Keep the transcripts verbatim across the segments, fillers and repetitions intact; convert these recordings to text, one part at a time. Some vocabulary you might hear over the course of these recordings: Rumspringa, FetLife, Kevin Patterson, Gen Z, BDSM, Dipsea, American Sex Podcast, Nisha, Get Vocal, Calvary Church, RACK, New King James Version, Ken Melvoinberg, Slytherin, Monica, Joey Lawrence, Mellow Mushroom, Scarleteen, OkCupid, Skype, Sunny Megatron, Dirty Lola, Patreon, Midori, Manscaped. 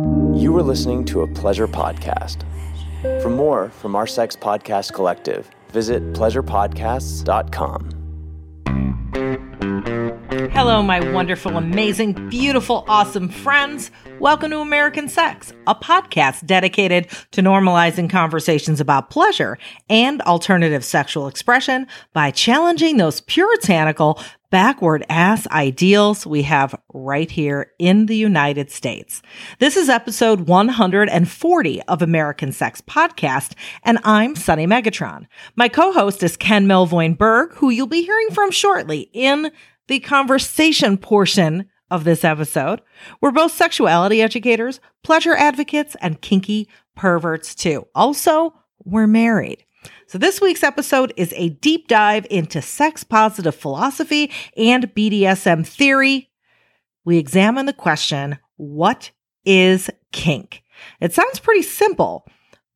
You are listening to a Pleasure Podcast. For more from our Sex Podcast Collective, visit pleasure podcasts dot com. Hello, my wonderful, amazing, beautiful, awesome friends. Welcome to American Sex, a podcast dedicated to normalizing conversations about pleasure and alternative sexual expression by challenging those puritanical, backward-ass ideals we have right here in the United States. This is episode one hundred forty of American Sex Podcast, and I'm Sunny Megatron. My co-host is Ken Melvoinberg, who you'll be hearing from shortly in the conversation portion of this episode. We're both sexuality educators, pleasure advocates, and kinky perverts too. Also, we're married. So this week's episode is a deep dive into sex-positive philosophy and B D S M theory. We examine the question, what is kink? It sounds pretty simple,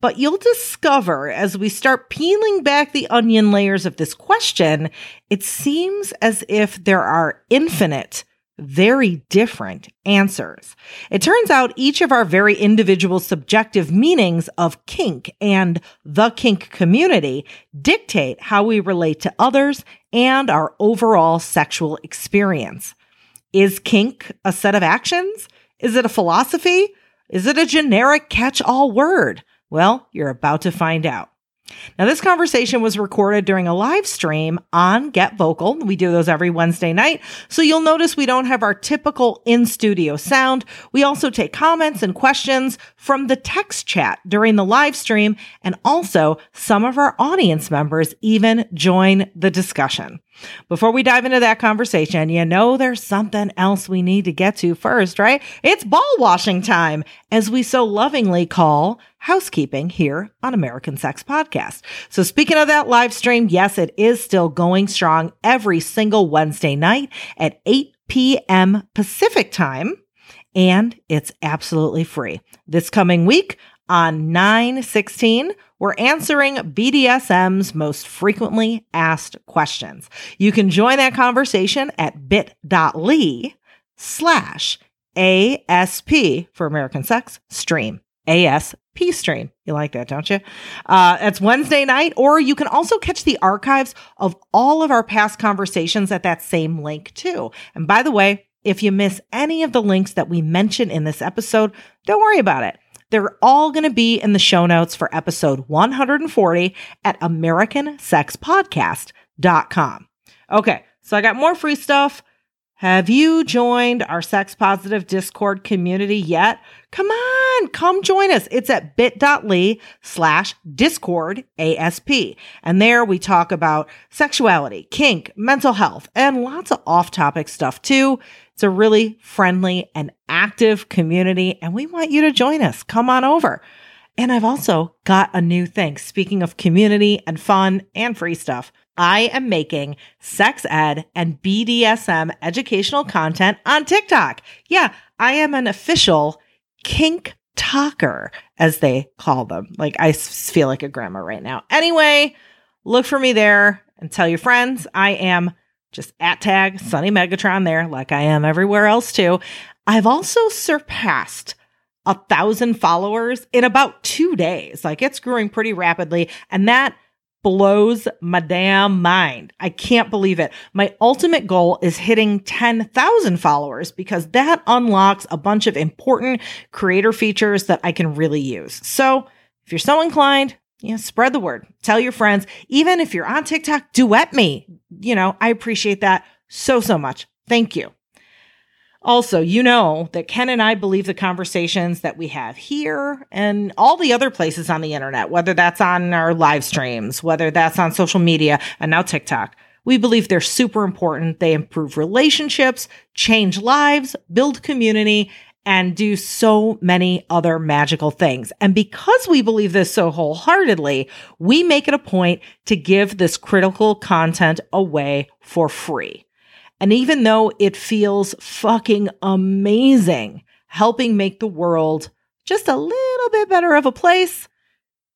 but you'll discover as we start peeling back the onion layers of this question, it seems as if there are infinite, very different answers. It turns out each of our very individual subjective meanings of kink and the kink community dictate how we relate to others and our overall sexual experience. Is kink a set of actions? Is it a philosophy? Is it a generic catch-all word? Well, you're about to find out. Now, this conversation was recorded during a live stream on Get Vocal. We do those every Wednesday night. So you'll notice we don't have our typical in-studio sound. We also take comments and questions from the text chat during the live stream. And also, some of our audience members even join the discussion. Before we dive into that conversation, you know there's something else we need to get to first, right? It's ball washing time, as we so lovingly call housekeeping here on American Sex Podcast. So speaking of that live stream, yes, it is still going strong every single Wednesday night at eight p.m. Pacific time, and it's absolutely free. This coming week on nine sixteen, we're answering B D S M's most frequently asked questions. You can join that conversation at bit.ly slash ASP for American Sex Stream. ASP stream. You like that, don't you? Uh, it's Wednesday night, or you can also catch the archives of all of our past conversations at that same link too. And by the way, if you miss any of the links that we mention in this episode, don't worry about it. They're all going to be in the show notes for episode one hundred forty at american sex podcast dot com. Okay, so I got more free stuff. Have you joined our Sex Positive Discord community yet? Come on, come join us. It's at bit.ly slash Discord ASP. And there we talk about sexuality, kink, mental health, and lots of off-topic stuff too. It's a really friendly and active community, and we want you to join us. Come on over. And I've also got a new thing. Speaking of community and fun and free stuff, I am making sex ed and B D S M educational content on TikTok. Yeah, I am an official kink talker, as they call them. Like, I feel like a grandma right now. Anyway, look for me there and tell your friends. I am just at tag Sunny Megatron there, like I am everywhere else too. I've also surpassed a thousand followers in about two days. Like, it's growing pretty rapidly, and that blows my damn mind. I can't believe it. My ultimate goal is hitting ten thousand followers, because that unlocks a bunch of important creator features that I can really use. So if you're so inclined, you know, spread the word, tell your friends. Even if you're on TikTok, duet me. You know, I appreciate that so, so much. Thank you. Also, you know that Ken and I believe the conversations that we have here and all the other places on the internet, whether that's on our live streams, whether that's on social media, and now TikTok, we believe they're super important. They improve relationships, change lives, build community, and do so many other magical things. And because we believe this so wholeheartedly, we make it a point to give this critical content away for free. And even though it feels fucking amazing helping make the world just a little bit better of a place,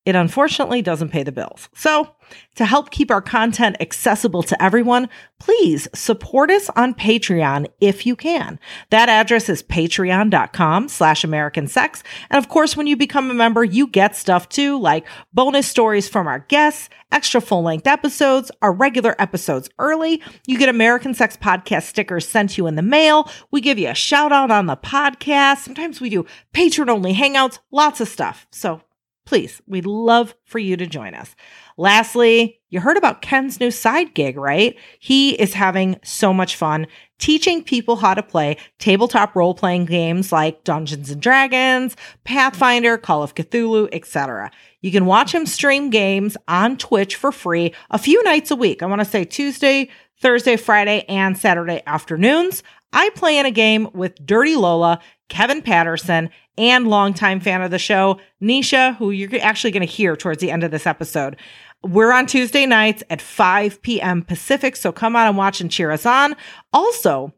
It unfortunately doesn't pay the bills. So to help keep our content accessible to everyone, please support us on Patreon if you can. That address is patreon.com slash American Sex. And of course, when you become a member, you get stuff too, like bonus stories from our guests, extra full-length episodes, our regular episodes early. You get American Sex Podcast stickers sent you in the mail. We give you a shout out on the podcast. Sometimes we do patron-only hangouts, lots of stuff. So please, we'd love for you to join us. Lastly, you heard about Ken's new side gig, right? He is having so much fun teaching people how to play tabletop role-playing games like Dungeons and Dragons, Pathfinder, Call of Cthulhu, et cetera. You can watch him stream games on Twitch for free a few nights a week. I want to say Tuesday, Thursday, Friday, and Saturday afternoons. I play in a game with Dirty Lola, Kevin Patterson, and longtime fan of the show, Nisha, who you're actually going to hear towards the end of this episode. We're on Tuesday nights at five p.m. Pacific, so come on and watch and cheer us on. Also,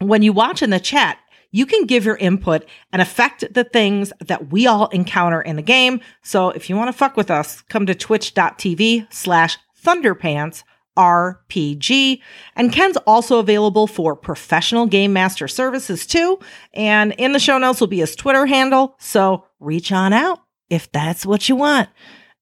when you watch in the chat, you can give your input and affect the things that we all encounter in the game. So if you want to fuck with us, come to twitch.tv slash thunderpants. R P G. And Ken's also available for professional game master services too. And in the show notes will be his Twitter handle. So reach on out if that's what you want.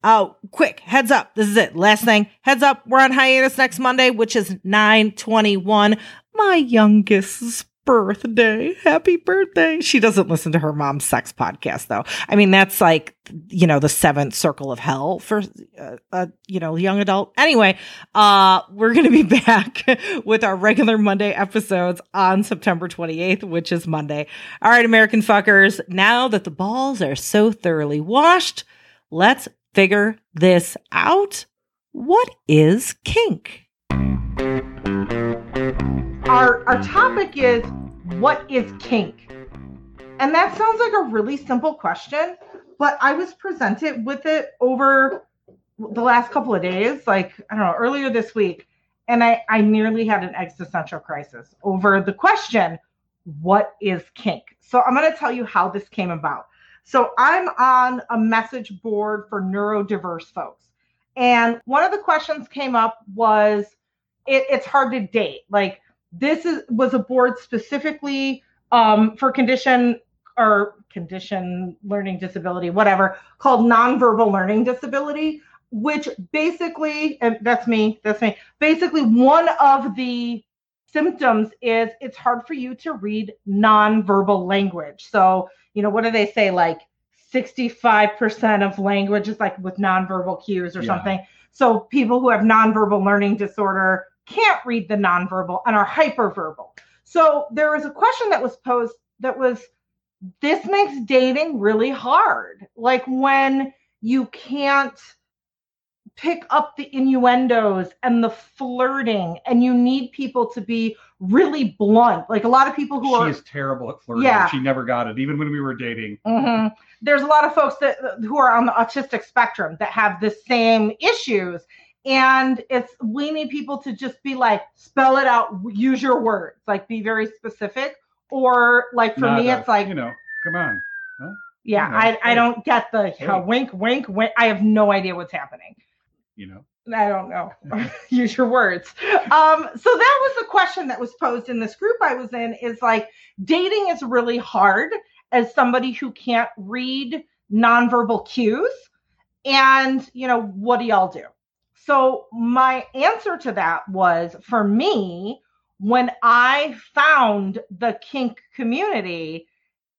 Oh, quick heads up. This is it. Last thing, heads up. We're on hiatus next Monday, which is nine twenty-one. My youngest's birthday. Happy birthday. She doesn't listen to her mom's sex podcast though. I mean, that's like, you know, the seventh circle of hell for uh, a, you know, young adult. Anyway, uh, we're going to be back with our regular Monday episodes on September twenty-eighth, which is Monday. All right, American fuckers, now that the balls are so thoroughly washed, let's figure this out. What is kink? Our, our topic is, what is kink? And that sounds like a really simple question, but I was presented with it over the last couple of days, like, I don't know, earlier this week, and I, I nearly had an existential crisis over the question, what is kink? So I'm going to tell you how this came about. So I'm on a message board for neurodiverse folks. And one of the questions came up was, it, it's hard to date. Like, this is, was a board specifically um, for condition or condition learning disability, whatever, called nonverbal learning disability, which basically, and that's me, that's me, basically one of the symptoms is it's hard for you to read nonverbal language. So, you know, what do they say? Like sixty-five percent of language is like with nonverbal cues or yeah. something. So people who have nonverbal learning disorder can't read the nonverbal and are hyperverbal. So there was a question that was posed that was, this makes dating really hard. Like when you can't pick up the innuendos and the flirting and you need people to be really blunt. Like a lot of people who she are... She is terrible at flirting. Yeah. She never got it, even when we were dating. Mm-hmm. There's a lot of folks that who are on the autistic spectrum that have the same issues. And it's, we need people to just be like, spell it out, use your words, like be very specific. Or like for Not me, a, it's like, you know, come on. Huh? Yeah, you know, I, hey. I don't get the hey. uh, wink, wink, wink. I have no idea what's happening. You know, I don't know. Use your words. Um, so that was the question that was posed in this group I was in, is like, dating is really hard as somebody who can't read nonverbal cues. And, you know, what do y'all do? So my answer to that was, for me, when I found the kink community,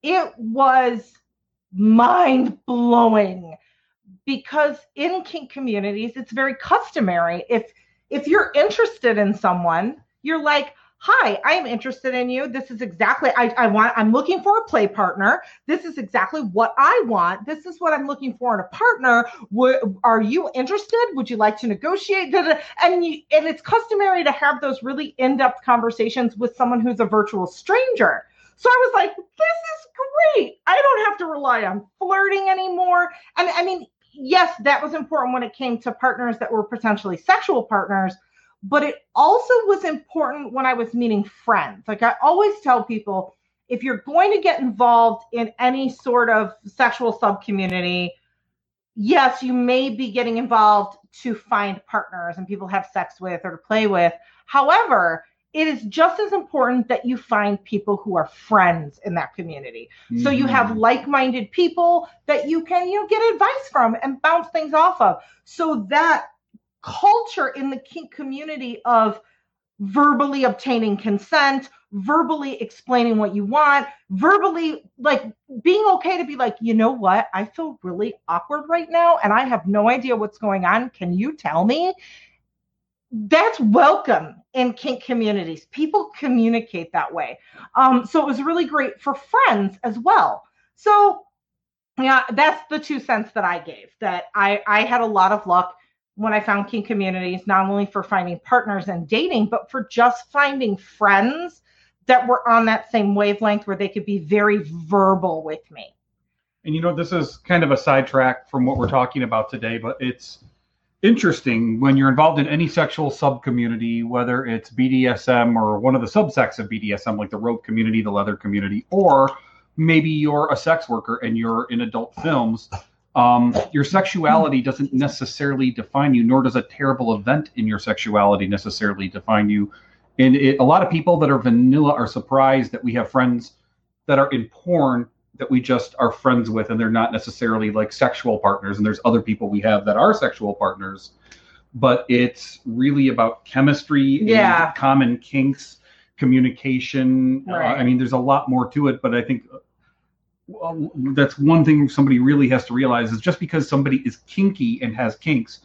it was mind blowing because in kink communities, it's very customary. If, if you're interested in someone, you're like, hi, I am interested in you. This is exactly, I, I want, I'm looking for a play partner. This is exactly what I want. This is what I'm looking for in a partner. W- are you interested? Would you like to negotiate? And you, and it's customary to have those really in-depth conversations with someone who's a virtual stranger. So I was like, this is great. I don't have to rely on flirting anymore. And I mean, yes, that was important when it came to partners that were potentially sexual partners. But it also was important when I was meeting friends. Like I always tell people, if you're going to get involved in any sort of sexual subcommunity, yes, you may be getting involved to find partners and people to have sex with or to play with. However, it is just as important that you find people who are friends in that community. Mm-hmm. So you have like-minded people that you can, you know, get advice from and bounce things off of. So that culture in the kink community of verbally obtaining consent, verbally explaining what you want, verbally like being okay to be like, you know what, I feel really awkward right now and I have no idea what's going on. Can you tell me? That's welcome in kink communities. People communicate that way. Um, so it was really great for friends as well. So yeah, that's the two cents that I gave, that I, I had a lot of luck when I found kink communities, not only for finding partners and dating, but for just finding friends that were on that same wavelength where they could be very verbal with me. And, you know, this is kind of a sidetrack from what we're talking about today, but it's interesting when you're involved in any sexual subcommunity, whether it's B D S M or one of the subsects of B D S M, like the rope community, the leather community, or maybe you're a sex worker and you're in adult films. Um, your sexuality doesn't necessarily define you, nor does a terrible event in your sexuality necessarily define you. And it, a lot of people that are vanilla are surprised that we have friends that are in porn that we just are friends with, and they're not necessarily like sexual partners. And there's other people we have that are sexual partners, but it's really about chemistry, yeah, and common kinks, communication. Right. Uh, I mean, there's a lot more to it, but I think well, that's one thing somebody really has to realize is just because somebody is kinky and has kinks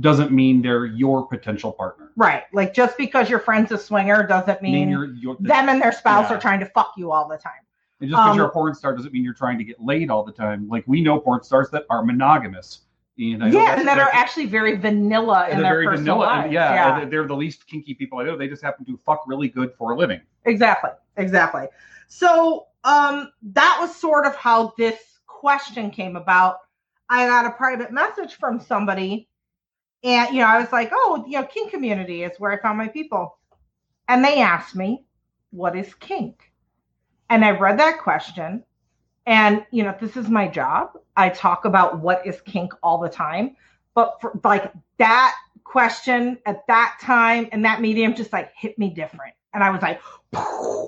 doesn't mean they're your potential partner. Right. Like just because your friend's a swinger doesn't mean, mean you're, you're, them and their spouse, yeah, are trying to fuck you all the time. And just because um, you're a porn star doesn't mean you're trying to get laid all the time. Like we know porn stars that are monogamous. And I yeah, and that are actually very vanilla in their very personal vanilla, lives. Yeah, yeah, they're the least kinky people I know. They just happen to fuck really good for a living. Exactly, exactly. So um, that was sort of how this question came about. I got a private message from somebody, and you know, I was like, "Oh, you know, kink community is where I found my people," and they asked me, "What is kink?" And I read that question. And, you know, this is my job. I talk about what is kink all the time. But for, like that question at that time and that medium just like hit me different. And I was like,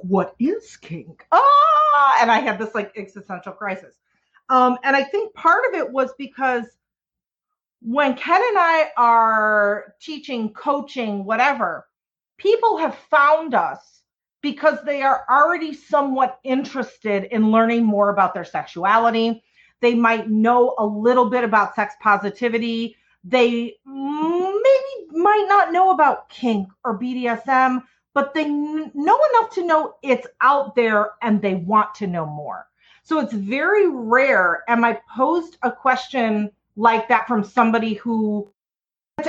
what is kink? Ah! And I had this like existential crisis. Um, and I think part of it was because when Ken and I are teaching, coaching, whatever, people have found us because they are already somewhat interested in learning more about their sexuality. They might know a little bit about sex positivity. They maybe might not know about kink or B D S M, but they know enough to know it's out there and they want to know more. So it's very rare. And I posed a question like that from somebody who,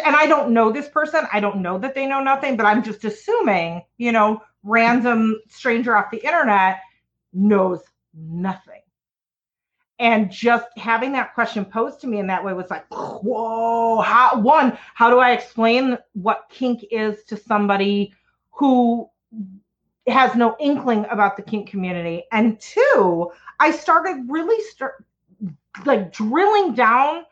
and I don't know this person. I don't know that they know nothing, but I'm just assuming, you know, random stranger off the internet knows nothing. And just having that question posed to me in that way was like, whoa, how, one, how do I explain what kink is to somebody who has no inkling about the kink community? And two, I started really start like drilling down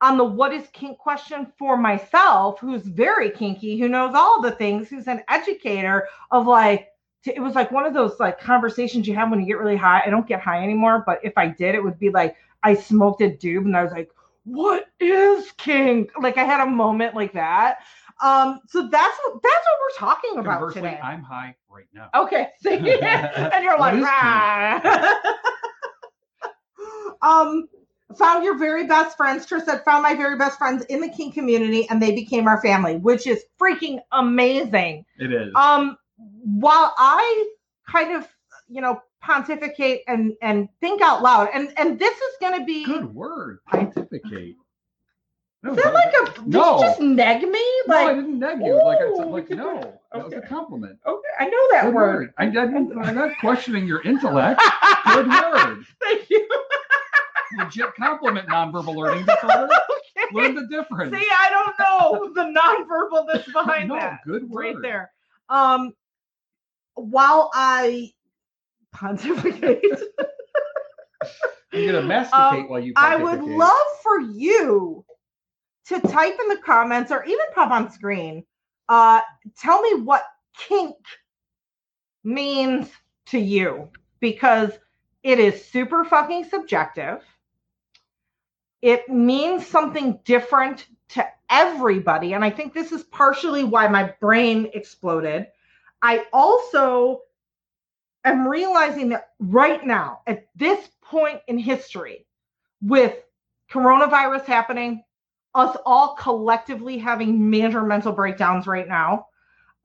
on the what is kink question for myself, who's very kinky, who knows all the things, who's an educator of like, it was like one of those like conversations you have when you get really high. I don't get high anymore, but if I did, it would be like, I smoked a doob and I was like, what is kink? Like I had a moment like that. Um, so that's what, that's what we're talking about Conversely, today. I'm high right now. Okay. See? And you're like, rah. um, Found your very best friends. Trish said, found my very best friends in the kink community and they became our family, which is freaking amazing. It is. Um, while I kind of, you know, pontificate and, and think out loud, and, and this is going to be. Good word, pontificate. Is that like a, did no. you just neg me? Like, no, I didn't neg you. Ooh. Like, I, like no, okay. That was a compliment. Okay, I know that Good word. word. I, I, I'm not questioning your intellect. Good word. Thank you. Legit compliment nonverbal learning disorder. Okay. Learn the difference. See, I don't know the nonverbal that's behind no, that. Good word. Right there. Um, while I pontificate, You're going to masticate um, while you participate. I would love for you to type in the comments or even pop on screen. Uh, tell me what kink means to you, because it is super fucking subjective. It means something different to everybody. And I think this is partially why my brain exploded. I also am realizing that right now, at this point in history, with coronavirus happening, us all collectively having major mental breakdowns right now,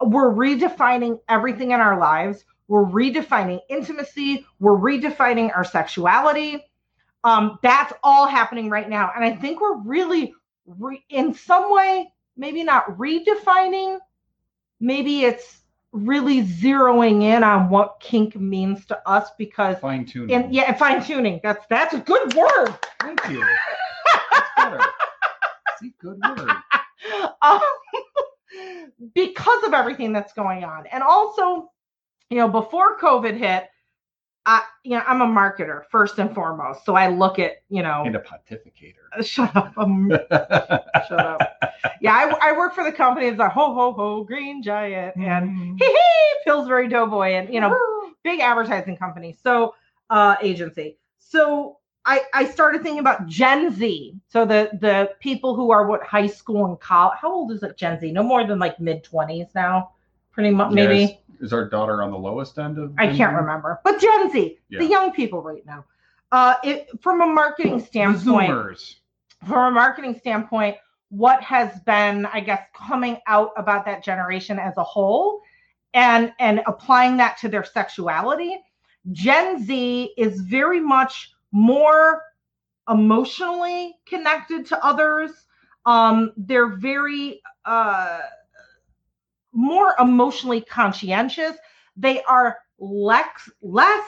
we're redefining everything in our lives. We're redefining intimacy. We're redefining our sexuality. Um, that's all happening right now. And I think we're really, re- in some way, maybe not redefining, maybe it's really zeroing in on what kink means to us, because fine-tuning. And, yeah, and fine-tuning. That's that's a good word. Thank you. That's better. That's a good word. um, because of everything that's going on. And also, you know, before COVID hit, I, you know, I'm a marketer first and foremost. So I look at, you know, and a pontificator. Shut up. Um, shut up. Yeah. I, I work for the company that's like, ho, ho, ho, Green Giant and mm-hmm. hee hee, Pillsbury Doughboy, and, you know, big advertising company. So, uh, agency. So I, I started thinking about Gen Z. So the, the people who are what high school and college, how old is it? Gen Z? No more than like mid twenties now. Pretty much, maybe. Yes. Is our daughter on the lowest end of? I can't remember, but Gen Z, yeah. The young people right now. Uh, it, from a marketing standpoint, Zoomers. From a marketing standpoint, what has been, I guess, coming out about that generation as a whole, and and applying that to their sexuality. Gen Z is very much more emotionally connected to others. Um, they're very. Uh, more emotionally conscientious. They are less, less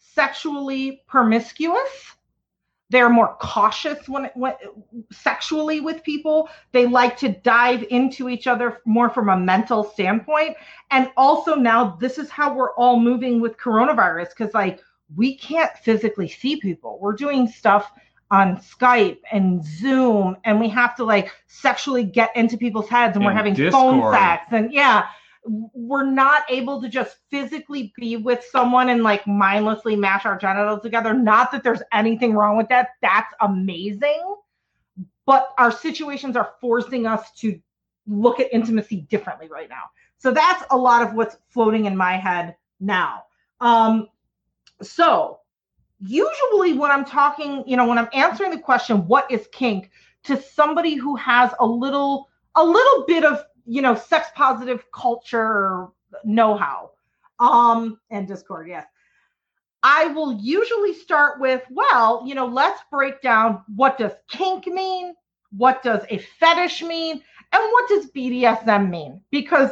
sexually promiscuous. They're more cautious when, when sexually with people. They like to dive into each other more from a mental standpoint. And also now this is how we're all moving with coronavirus, because like we can't physically see people. We're doing stuff on Skype and Zoom, and we have to like sexually get into people's heads, and, and we're having Discord. Phone sex, and yeah, we're not able to just physically be with someone and like mindlessly mash our genitals together. Not that there's anything wrong with that. That's amazing. But our situations are forcing us to look at intimacy differently right now. So that's a lot of what's floating in my head now. Um, so usually when I'm talking, you know, when I'm answering the question, what is kink, to somebody who has a little, a little bit of, you know, sex positive culture know-how, um, and Discord, yes. I will usually start with, well, you know, let's break down, what does kink mean? What does a fetish mean? And what does B D S M mean? Because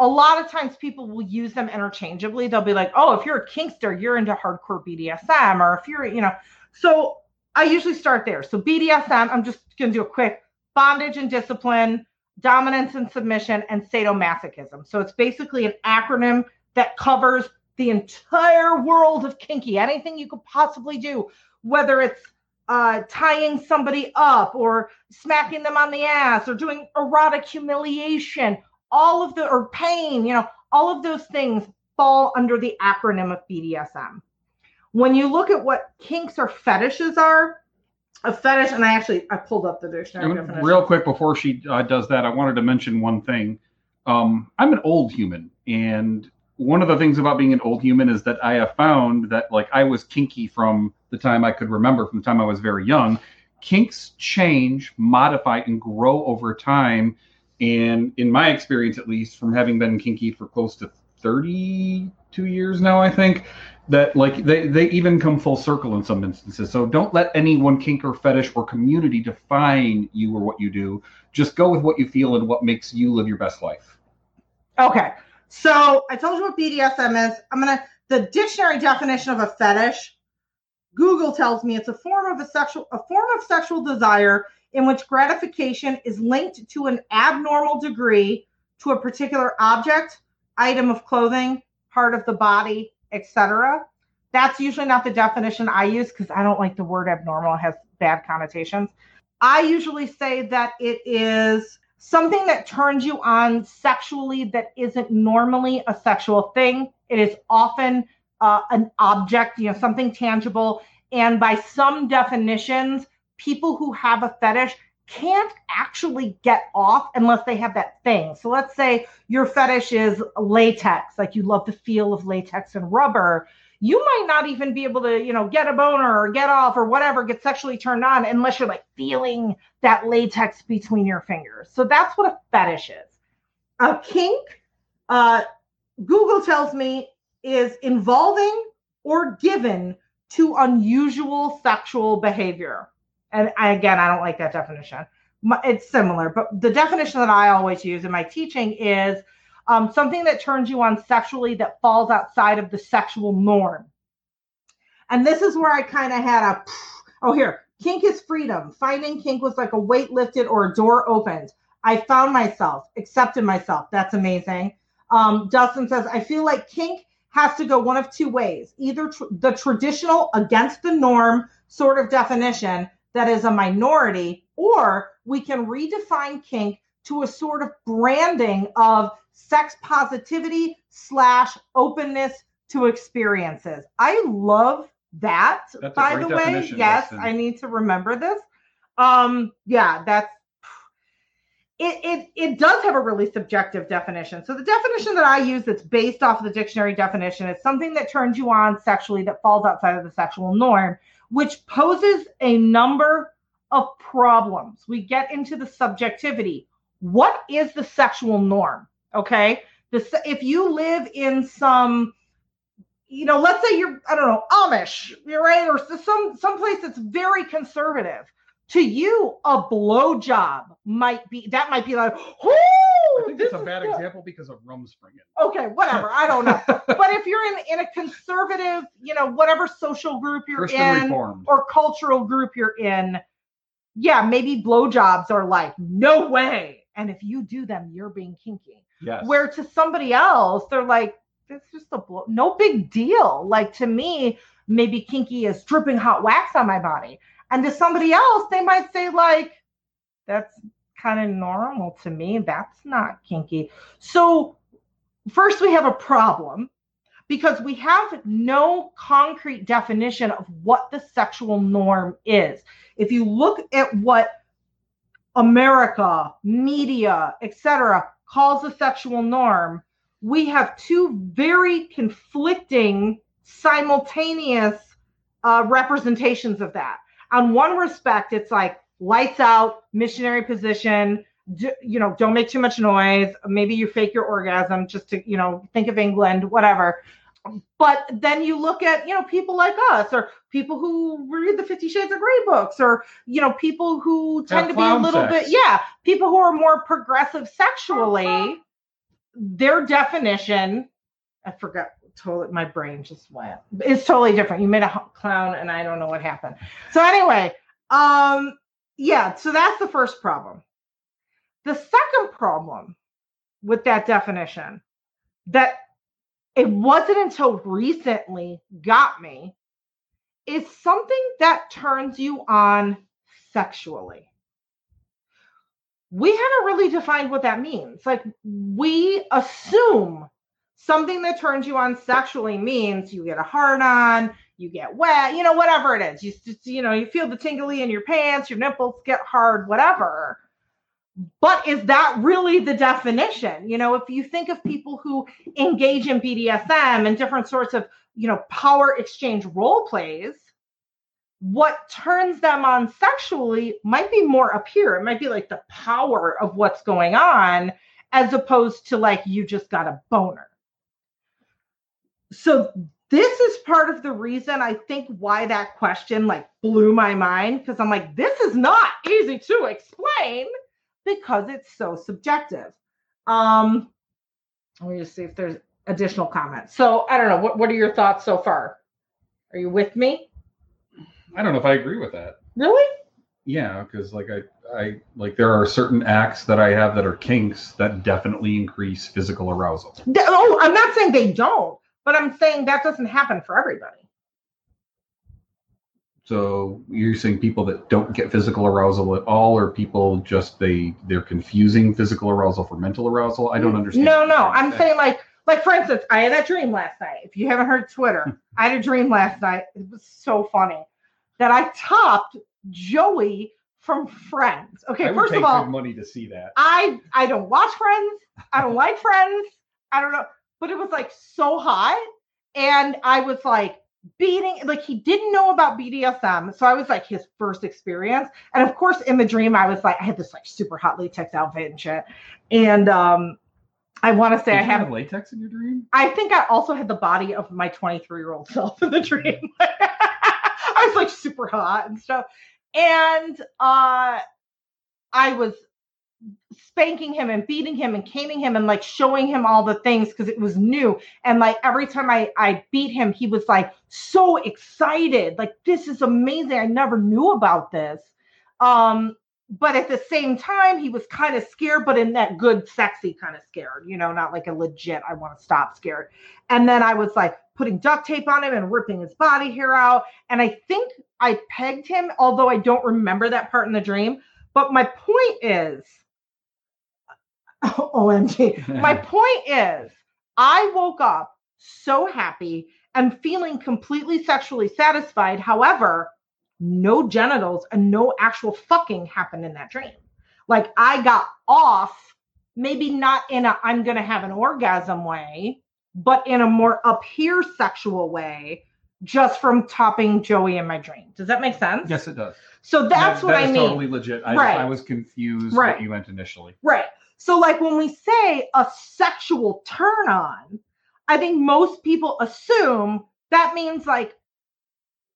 a lot of times people will use them interchangeably. They'll be like, oh, if you're a kinkster, you're into hardcore B D S M, or if you're, you know, so I usually start there. So B D S M, I'm just going to do a quick bondage and discipline, dominance and submission, and sadomasochism. So it's basically an acronym that covers the entire world of kinky, anything you could possibly do, whether it's Uh, tying somebody up or smacking them on the ass or doing erotic humiliation, all of the, or pain, you know, all of those things fall under the acronym of B D S M. When you look at what kinks or fetishes are, a fetish, and I actually, I pulled up the dictionary definition. Real quick before she uh, does that, I wanted to mention one thing. Um, I'm an old human, and one of the things about being an old human is that I have found that, like, I was kinky from the time I could remember, from the time I was very young. Kinks change, modify, and grow over time. And in my experience, at least, from having been kinky for close to thirty-two years now, I think, that, like, they, they even come full circle in some instances. So don't let any one kink or fetish or community define you or what you do. Just go with what you feel and what makes you live your best life. Okay. So I told you what B D S M is. I'm going to, the dictionary definition of a fetish, Google tells me it's a form of a sexual, a form of sexual desire in which gratification is linked to an abnormal degree to a particular object, item of clothing, part of the body, et cetera. That's usually not the definition I use because I don't like the word abnormal. It has bad connotations. I usually say that it is something that turns you on sexually that isn't normally a sexual thing. It is often uh, an object, you know, something tangible. And by some definitions, people who have a fetish can't actually get off unless they have that thing. So let's say your fetish is latex, like you love the feel of latex and rubber. You might not even be able to, you know, get a boner or get off or whatever, get sexually turned on unless you're like feeling that latex between your fingers. So that's what a fetish is. A kink, uh, Google tells me, is involving or given to unusual sexual behavior. And I, again, I don't like that definition. It's similar, but the definition that I always use in my teaching is um, something that turns you on sexually that falls outside of the sexual norm. And this is where I kind of had a, oh, here, kink is freedom. Finding kink was like a weight lifted or a door opened. I found myself, accepted myself. That's amazing. Um, Dustin says, I feel like kink has to go one of two ways, either tr- the traditional against the norm sort of definition that is a minority, or we can redefine kink to a sort of branding of sex positivity slash openness to experiences. I love that, that's by the way. Yes, Justin. I need to remember this. Um, yeah, that's, it, it, it does have a really subjective definition. So the definition that I use that's based off of the dictionary definition is something that turns you on sexually that falls outside of the sexual norm, which poses a number of problems. We get into the subjectivity. What is the sexual norm? Okay. This, if you live in some, you know, let's say you're, I don't know, Amish, you're right, or some someplace that's very conservative. To you, a blowjob might be, that might be like, oh, I think that's a bad good. example because of Rumspringa. Okay, whatever. I don't know. But if you're in, in a conservative, you know, whatever social group you're Christian in Reformed. Or cultural group you're in, yeah, maybe blowjobs are like, no way. And if you do them, you're being kinky. Yes. Where to somebody else, they're like, it's just a blow. No big deal. Like to me, maybe kinky is dripping hot wax on my body. And to somebody else, they might say, like, that's kind of normal to me. That's not kinky. So first we have a problem because we have no concrete definition of what the sexual norm is. If you look at what America, media, et cetera calls a sexual norm, we have two very conflicting, simultaneous uh, representations of that. On one respect, it's like lights out, missionary position, do, you know, don't make too much noise. Maybe you fake your orgasm just to, you know, think of England, whatever. But then you look at, you know, people like us or people who read the Fifty Shades of Grey books or, you know, people who tend to be a little sex. bit, yeah, people who are more progressive sexually, their definition, I forgot. Totally, my brain just went. It's totally different. You made a clown, and I don't know what happened. So anyway, um, yeah. So that's the first problem. The second problem with that definition, that it wasn't until recently got me, is something that turns you on sexually. We haven't really defined what that means. Like we assume. Something that turns you on sexually means you get a hard on, you get wet, you know, whatever it is. You just, you know, you feel the tingly in your pants, your nipples get hard, whatever. But is that really the definition? You know, if you think of people who engage in B D S M and different sorts of, you know, power exchange role plays, what turns them on sexually might be more up here. It might be like the power of what's going on as opposed to like you just got a boner. So this is part of the reason I think why that question like blew my mind, because I'm like, this is not easy to explain because it's so subjective. Um, let me just see if there's additional comments. So I don't know. What, what are your thoughts so far? Are you with me? I don't know if I agree with that. Really? Yeah, because like I, I like there are certain acts that I have that are kinks that definitely increase physical arousal. Oh, I'm not saying they don't. But I'm saying that doesn't happen for everybody. So you're saying people that don't get physical arousal at all, or people just they they're confusing physical arousal for mental arousal? I don't understand. No, no, I'm saying like like for instance, I had that dream last night. If you haven't heard Twitter, I had a dream last night. It was so funny that I topped Joey from Friends. Okay, first of all, I would pay good money to see that. I I don't watch Friends. I don't like Friends. I don't know, but it was like so hot, and I was like. Beating like he didn't know about B D S M, so I was like his first experience, and of course in the dream I was like I had this like super hot latex outfit and shit, and um I want to say Did I have, have latex in your dream. I think I also had the body of my twenty-three year old self in the dream. I was like super hot and stuff, and uh I was spanking him and beating him and caning him and like showing him all the things because it was new, and like every time I, I beat him he was like so excited, like this is amazing, I never knew about this, um but at the same time he was kind of scared, but in that good sexy kind of scared, you know, not like a legit I want to stop scared. And then I was like putting duct tape on him and ripping his body hair out, and I think I pegged him, although I don't remember that part in the dream. But my point is O M G. My point is, I woke up so happy and feeling completely sexually satisfied. However, no genitals and no actual fucking happened in that dream. Like I got off, maybe not in a I'm going to have an orgasm way, but in a more up here sexual way, just from topping Joey in my dream. Does that make sense? Yes, it does. So that's that, what that I mean. That is totally legit. I, right. I was confused right. what you meant initially. Right. So like when we say a sexual turn on, I think most people assume that means like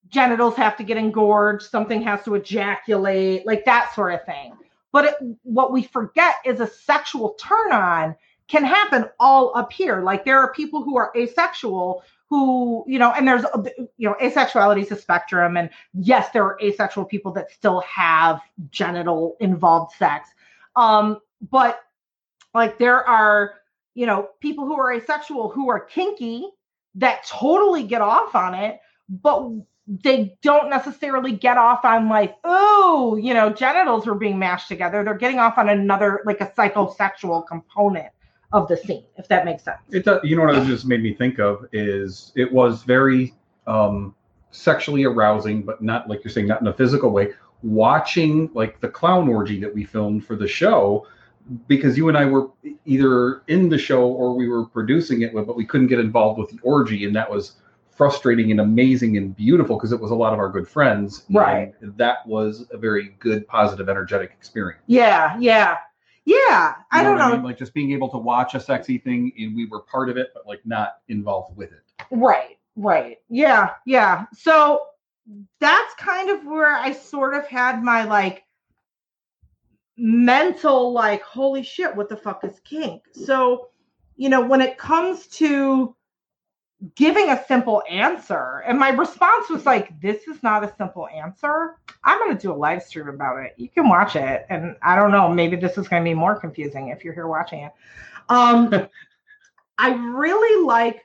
genitals have to get engorged, something has to ejaculate, like that sort of thing. But it, what we forget is a sexual turn on can happen all up here. Like there are people who are asexual who, you know, and there's, you know, asexuality is a spectrum. And yes, there are asexual people that still have genital involved sex. Um, But like there are, you know, people who are asexual who are kinky that totally get off on it, but they don't necessarily get off on like, oh, you know, genitals were being mashed together. They're getting off on another, like a psychosexual component of the scene, if that makes sense. It does. You know what it just made me think of is it was very um, sexually arousing, but not like you're saying, not in a physical way. Watching like the clown orgy that we filmed for the show. Because you and I were either in the show or we were producing it, but we couldn't get involved with the orgy. And that was frustrating and amazing and beautiful because it was a lot of our good friends. Right. And that was a very good, positive, energetic experience. Yeah, yeah, yeah. I you know don't know. I mean? Like just being able to watch a sexy thing and we were part of it, but like not involved with it. Right, right. Yeah, yeah. So that's kind of where I sort of had my like, mental like holy shit, what the fuck is kink? So you know, when it comes to giving a simple answer, and my response was like, this is not a simple answer, I'm going to do a live stream about it, you can watch it, and I don't know, maybe this is going to be more confusing if you're here watching it. um I really like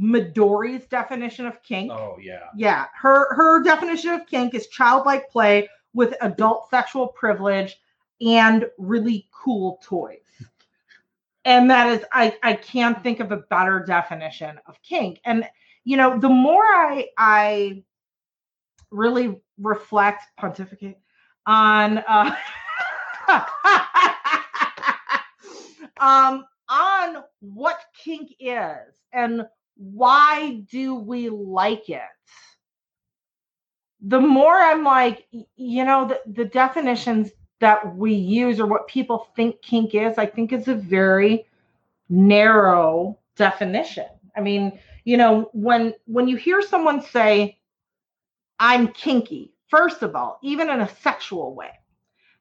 Midori's definition of kink. Oh yeah, yeah, her her definition of kink is childlike play with adult sexual privilege and really cool toys. And that is, I, I can't think of a better definition of kink. And, you know, the more I I really reflect, pontificate, on, uh, um, on what kink is and why do we like it, the more I'm like, you know, the, the definitions that we use or what people think kink is, I think is a very narrow definition. I mean, you know, when when you hear someone say, I'm kinky, first of all, even in a sexual way,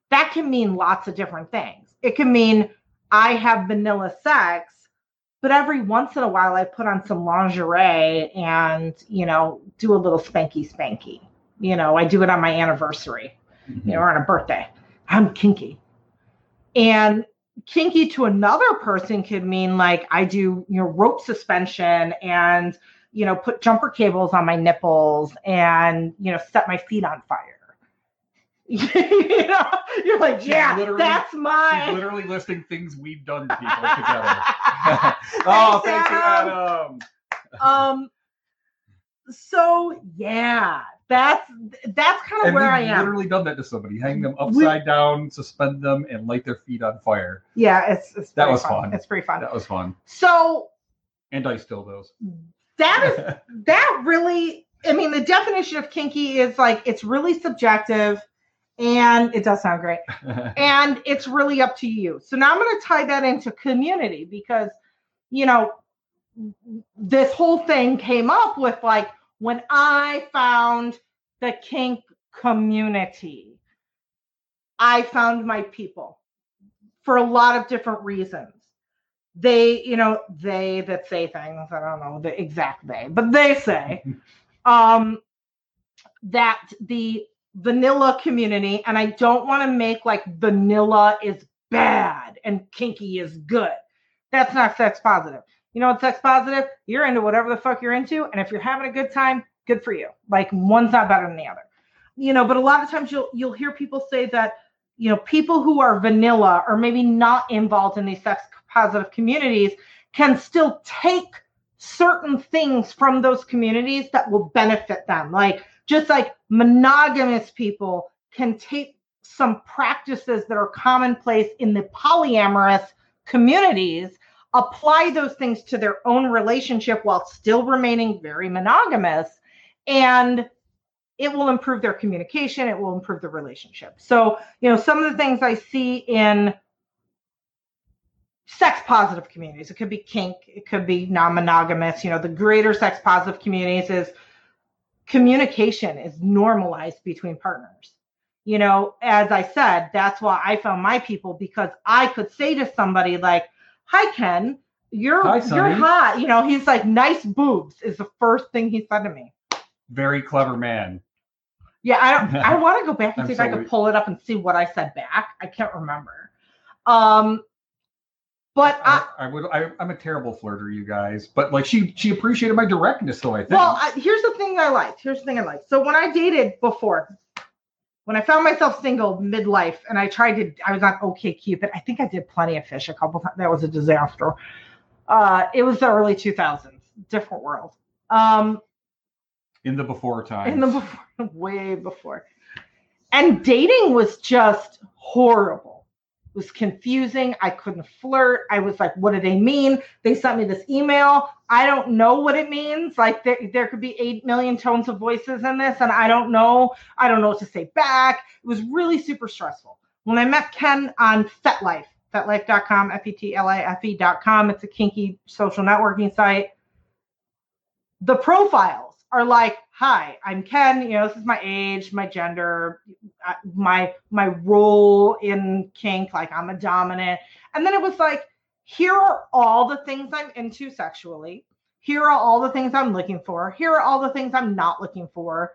that can mean lots of different things. It can mean I have vanilla sex, but every once in a while I put on some lingerie and, you know, do a little spanky spanky. You know, I do it on my anniversary, mm-hmm. you know, or on a birthday. I'm kinky. And kinky to another person could mean like I do, you know, rope suspension and, you know, put jumper cables on my nipples and, you know, set my feet on fire. You know, you're like, she's yeah, that's mine. She's literally listing things we've done to people together. Oh, thanks, thanks Adam. Adam. Um, so yeah, that's that's kind of and where I am. Literally done that to somebody, hang them upside we, down, suspend them, and light their feet on fire. Yeah, it's, it's that was fun. fun. It's pretty fun. That was fun. So, and I still those. That is that really. I mean, the definition of kinky is like it's really subjective. And it does sound great. And it's really up to you. So now I'm going to tie that into community because, you know, this whole thing came up with like when I found the kink community, I found my people for a lot of different reasons. They, you know, they that say things, I don't know the exact they, but they say um, that the vanilla community, and I don't want to make like vanilla is bad and kinky is good. That's not sex positive. You know what's sex positive? You're into whatever the fuck you're into, and if you're having a good time, good for you. Like one's not better than the other. You know, but a lot of times you'll you'll hear people say that, you know, people who are vanilla or maybe not involved in these sex positive communities can still take certain things from those communities that will benefit them. Like just like monogamous people can take some practices that are commonplace in the polyamorous communities, apply those things to their own relationship while still remaining very monogamous, and it will improve their communication. It will improve the relationship. So, you know, some of the things I see in sex positive communities, it could be kink, it could be non-monogamous, you know, the greater sex positive communities is communication is normalized between partners. You know, as I said, that's why I found my people, because I could say to somebody like, hi, Ken, you're hi, you're hot. You know, he's like, nice boobs is the first thing he said to me. Very clever man. Yeah, I don't, I want to go back and see if so I can pull it up and see what I said back. I can't remember. Um, But I, I, I would, I, I'm a terrible flirter, you guys, but like she, she appreciated my directness though, I think. Well, I, here's the thing I liked. Here's the thing I liked. So when I dated before, when I found myself single midlife and I tried to, I was on OkCupid. I think I did Plenty of Fish a couple times. That was a disaster. Uh, it was the early two thousands, different world. Um, in the before times. In the before, way before. And dating was just horrible. Was confusing. I couldn't flirt. I was like, what do they mean? They sent me this email. I don't know what it means. Like there, there could be eight million tones of voices in this. And I don't know. I don't know what to say back. It was really super stressful. When I met Ken on FetLife, FetLife dot com, F E T L I F E dot com. It's a kinky social networking site. The profiles are like, hi, I'm Ken, you know, this is my age, my gender, my my role in kink, like I'm a dominant. And then it was like, here are all the things I'm into sexually. Here are all the things I'm looking for. Here are all the things I'm not looking for.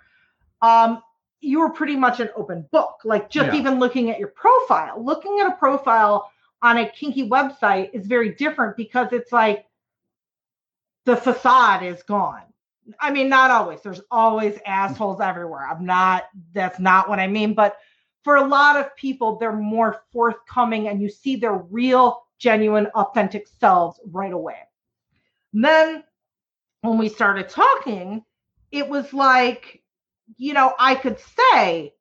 Um, you were pretty much an open book, like just yeah. even looking at your profile. Looking at a profile on a kinky website is very different because it's like the facade is gone. I mean, not always. There's always assholes everywhere. I'm not, that's not what I mean. But for a lot of people, they're more forthcoming and you see their real, genuine, authentic selves right away. And then when we started talking, it was like, you know, I could say,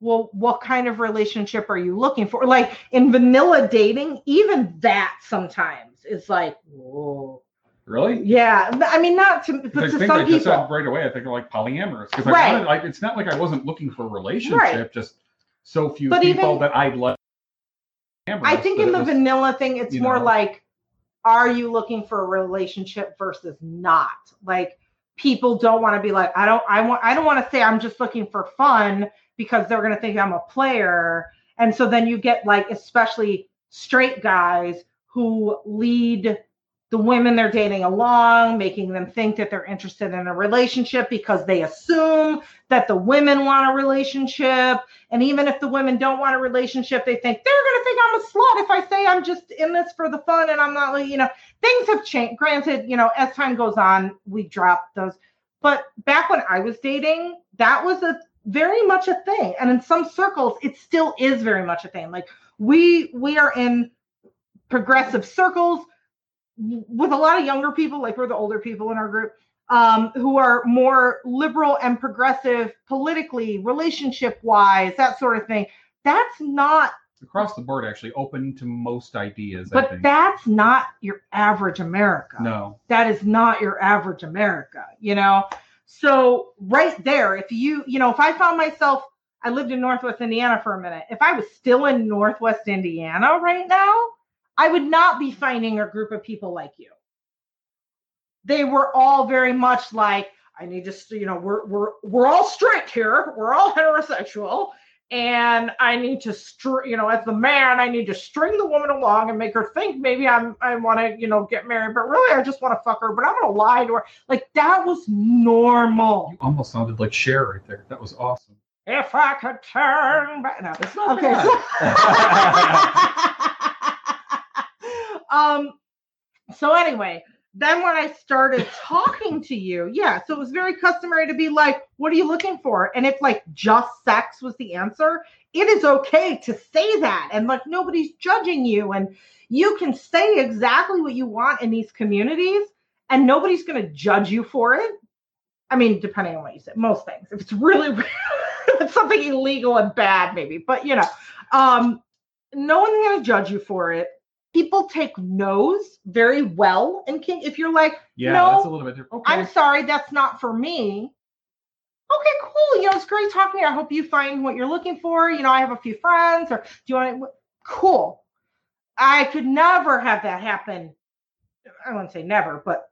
well, what kind of relationship are you looking for? Like in vanilla dating, even that sometimes is like, whoa. Really? Yeah. I mean, not to, but to think some I people. Just right away, I think they're like polyamorous. Because right. I, it's not like I wasn't looking for a relationship, right. just so few but people even, that I like. I think in the was, vanilla thing, it's more know. like, are you looking for a relationship versus not? Like people don't want to be like, I don't, I want, I don't want to say I'm just looking for fun because they're going to think I'm a player. And so then you get like, especially straight guys who lead the women they're dating along, making them think that they're interested in a relationship because they assume that the women want a relationship. And even if the women don't want a relationship, they think they're going to think I'm a slut if I say I'm just in this for the fun and I'm not, you know, things have changed. Granted, you know, as time goes on, we drop those. But back when I was dating, that was a very much a thing. And in some circles, it still is very much a thing. Like we, we are in progressive circles with a lot of younger people, like we're the older people in our group, um, who are more liberal and progressive politically, relationship-wise, that sort of thing. That's not... Across the board, actually, open to most ideas, but I think. That's not your average America. No. That is not your average America, you know? So right there, if you, you know, if I found myself, I lived in Northwest Indiana for a minute. If I was still in Northwest Indiana right now, I would not be finding a group of people like you. They were all very much like, I need to, you know, we're we're we're all straight here. We're all heterosexual, and I need to, str- you know, as the man, I need to string the woman along and make her think maybe I'm I want to, you know, get married, but really I just want to fuck her. But I'm gonna lie to her. Like that was normal. You almost sounded like Cher right there. That was awesome. If I could turn back, no, it's not okay. So- Um, so anyway, then when I started talking to you, yeah, so it was very customary to be like, what are you looking for? And if like just sex was the answer, it is okay to say that. And like, nobody's judging you and you can say exactly what you want in these communities and nobody's going to judge you for it. I mean, depending on what you say, most things, if it's really it's something illegal and bad, maybe, but you know, um, no one's going to judge you for it. People take no's very well. And can, if you're like, yeah, no, that's a little bit different. Okay. I'm sorry, that's not for me. Okay, cool. You know, it's great talking to you. I hope you find what you're looking for. You know, I have a few friends or do you want to? Cool. I could never have that happen. I wouldn't say never, but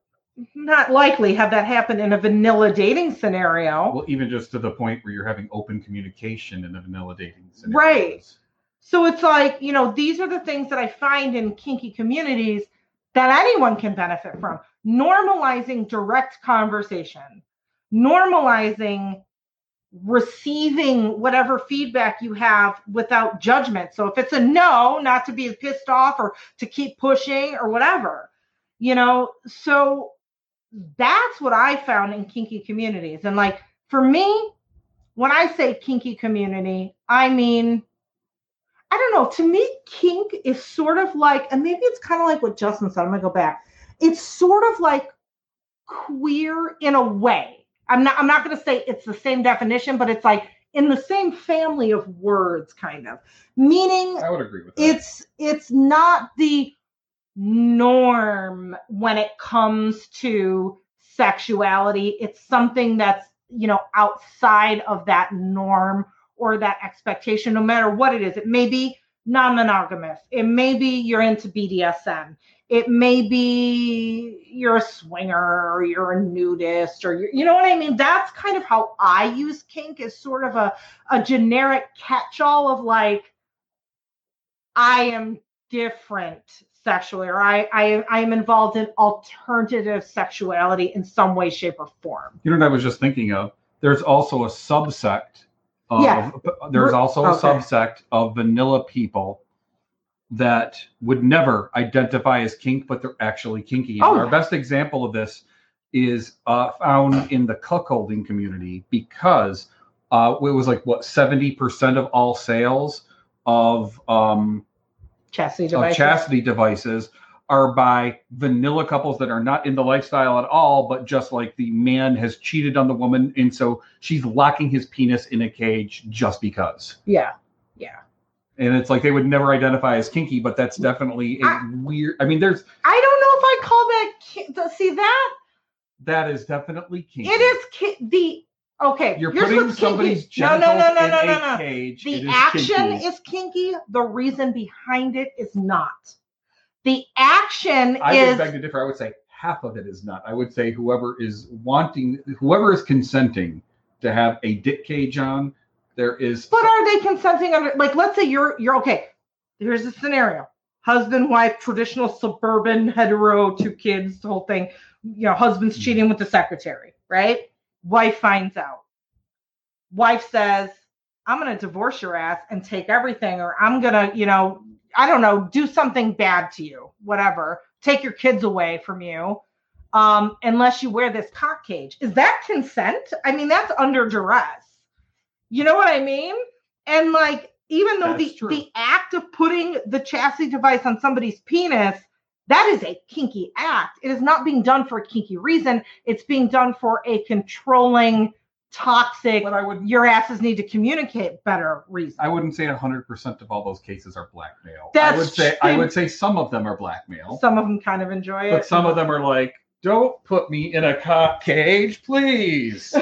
not likely have that happen in a vanilla dating scenario. Well, even just to the point where you're having open communication in a vanilla dating scenario. Right. So it's like, you know, these are the things that I find in kinky communities that anyone can benefit from. Normalizing direct conversation, normalizing receiving whatever feedback you have without judgment. So if it's a no, not to be pissed off or to keep pushing or whatever, you know, so that's what I found in kinky communities. And like, for me, when I say kinky community, I mean... I don't know. To me, kink is sort of like, and maybe it's kind of like what Justin said. I'm going to go back. It's sort of like queer in a way. I'm not, I'm not going to say it's the same definition, but it's like in the same family of words, kind of. Meaning, I would agree with that. It's, it's not the norm when it comes to sexuality. It's something that's, you know, outside of that norm or that expectation, no matter what it is. It may be non-monogamous. It may be you're into B D S M. It may be you're a swinger or you're a nudist or, you're, you know what I mean? That's kind of how I use kink as sort of a, a generic catch-all of like, I am different sexually, or I, I, I am involved in alternative sexuality in some way, shape, or form. You know what I was just thinking of? There's also a subsect Of, yeah. There's also okay. a subsect of vanilla people that would never identify as kink, but they're actually kinky. Oh, our yeah. best example of this is uh, found in the cuckolding community because uh, it was like, what, seventy percent of all sales of, um, chastity, devices. of chastity devices are by vanilla couples that are not in the lifestyle at all, but just like the man has cheated on the woman. And so she's locking his penis in a cage just because. Yeah. Yeah. And it's like, they would never identify as kinky, but that's definitely a I, weird. I mean, there's, I don't know if I call that, see that? That is definitely kinky. It is ki- the, okay. You're Here's putting somebody's genitals no, no, no, no, in no, no, a no. cage. The is action kinky. is kinky. The reason behind it is not. The action I is... I would beg to differ. I would say half of it is not. I would say whoever is wanting, whoever is consenting to have a dick cage on, there is... But are they consenting under... Like, let's say you're... you're okay, here's a scenario. husband, wife, traditional suburban, hetero, two kids, the whole thing. You know, husband's cheating with the secretary, right? Wife finds out. Wife says, I'm going to divorce your ass and take everything, or I'm going to, you know, I don't know, do something bad to you, whatever. Take your kids away from you um, unless you wear this cock cage. Is that consent? I mean, that's under duress. You know what I mean? And like, even though the, the act of putting the chastity device on somebody's penis, that is a kinky act. It is not being done for a kinky reason. It's being done for a controlling, toxic, but I would, your asses need to communicate better reason. I wouldn't say one hundred percent of all those cases are blackmail. That's I would say I would say some of them are blackmail. Some of them kind of enjoy it. But some of them are like, don't put me in a cock cage, please.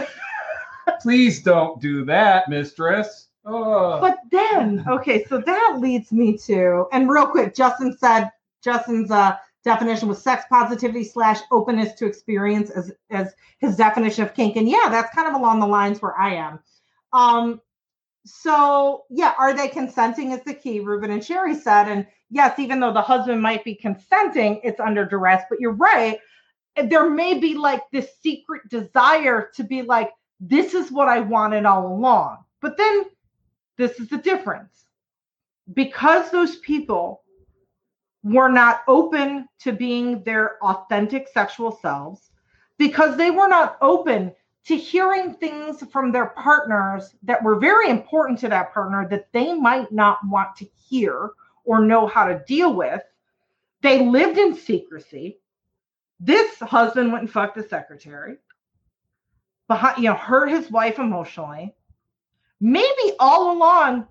Please don't do that, mistress. Oh. But then, okay, so that leads me to, and real quick, Justin said, Justin's uh, definition was sex positivity slash openness to experience as, as his definition of kink. And yeah, that's kind of along the lines where I am. Um, so yeah, are they consenting is the key, Ruben and Sherry said. And yes, even though the husband might be consenting, it's under duress. But you're right. There may be like this secret desire to be like, this is what I wanted all along. But then this is the difference. Because those people were not open to being their authentic sexual selves, because they were not open to hearing things from their partners that were very important to that partner that they might not want to hear or know how to deal with, they lived in secrecy. This husband went and fucked the secretary, behind, you know, hurt his wife emotionally. Maybe all along,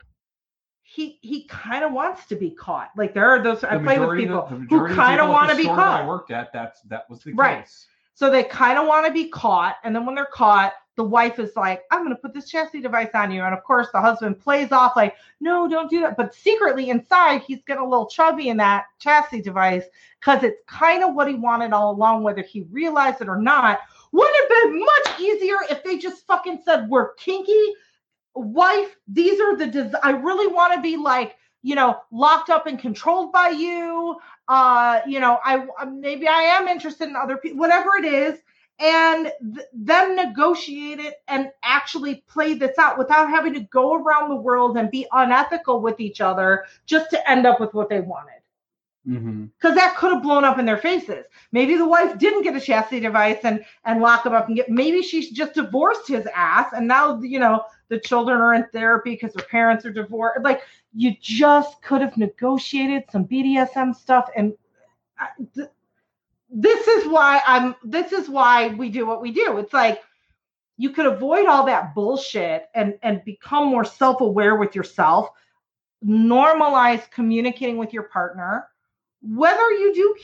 he he kind of wants to be caught. Like there are those, I play with people who kind of want to be caught. I worked at that's that was the right. case. So they kind of want to be caught, and then when they're caught, the wife is like, "I'm going to put this chastity device on you," and of course the husband plays off like, "No, don't do that," but secretly inside he's getting a little chubby in that chastity device because it's kind of what he wanted all along, whether he realized it or not. Wouldn't it have been much easier if they just fucking said we're kinky? Wife, these are the, des- I really want to be like, you know, locked up and controlled by you. Uh, you know, I, maybe I am interested in other people, whatever it is. And th- then negotiate it and actually play this out without having to go around the world and be unethical with each other just to end up with what they wanted. Because mm-hmm. that could have blown up in their faces. Maybe the wife didn't get a chastity device and and lock him up and get. Maybe she just divorced his ass, and now you know the children are in therapy because their parents are divorced. Like you just could have negotiated some B D S M stuff, and I, th- this is why I'm. This is why we do what we do. It's like you could avoid all that bullshit and and become more self-aware with yourself. Normalize communicating with your partner. Whether you do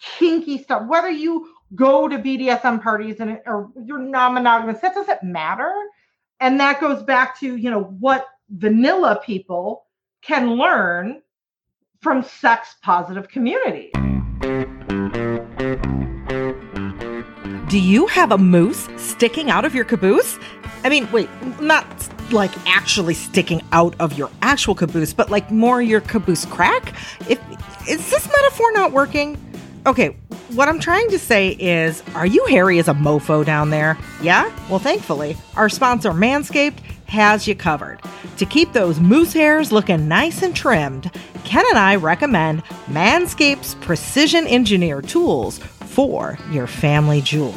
kinky stuff, whether you go to B D S M parties and or you're non-monogamous, that doesn't matter. And that goes back to, you know, what vanilla people can learn from sex-positive communities. Do you have a moose sticking out of your caboose? I mean, wait, not like actually sticking out of your actual caboose, but like more your caboose crack? If Is this metaphor not working? Okay, what I'm trying to say is, are you hairy as a mofo down there? Yeah? Well, thankfully, our sponsor Manscaped has you covered. To keep those moose hairs looking nice and trimmed, Ken and I recommend Manscaped's precision engineer tools for your family jewels.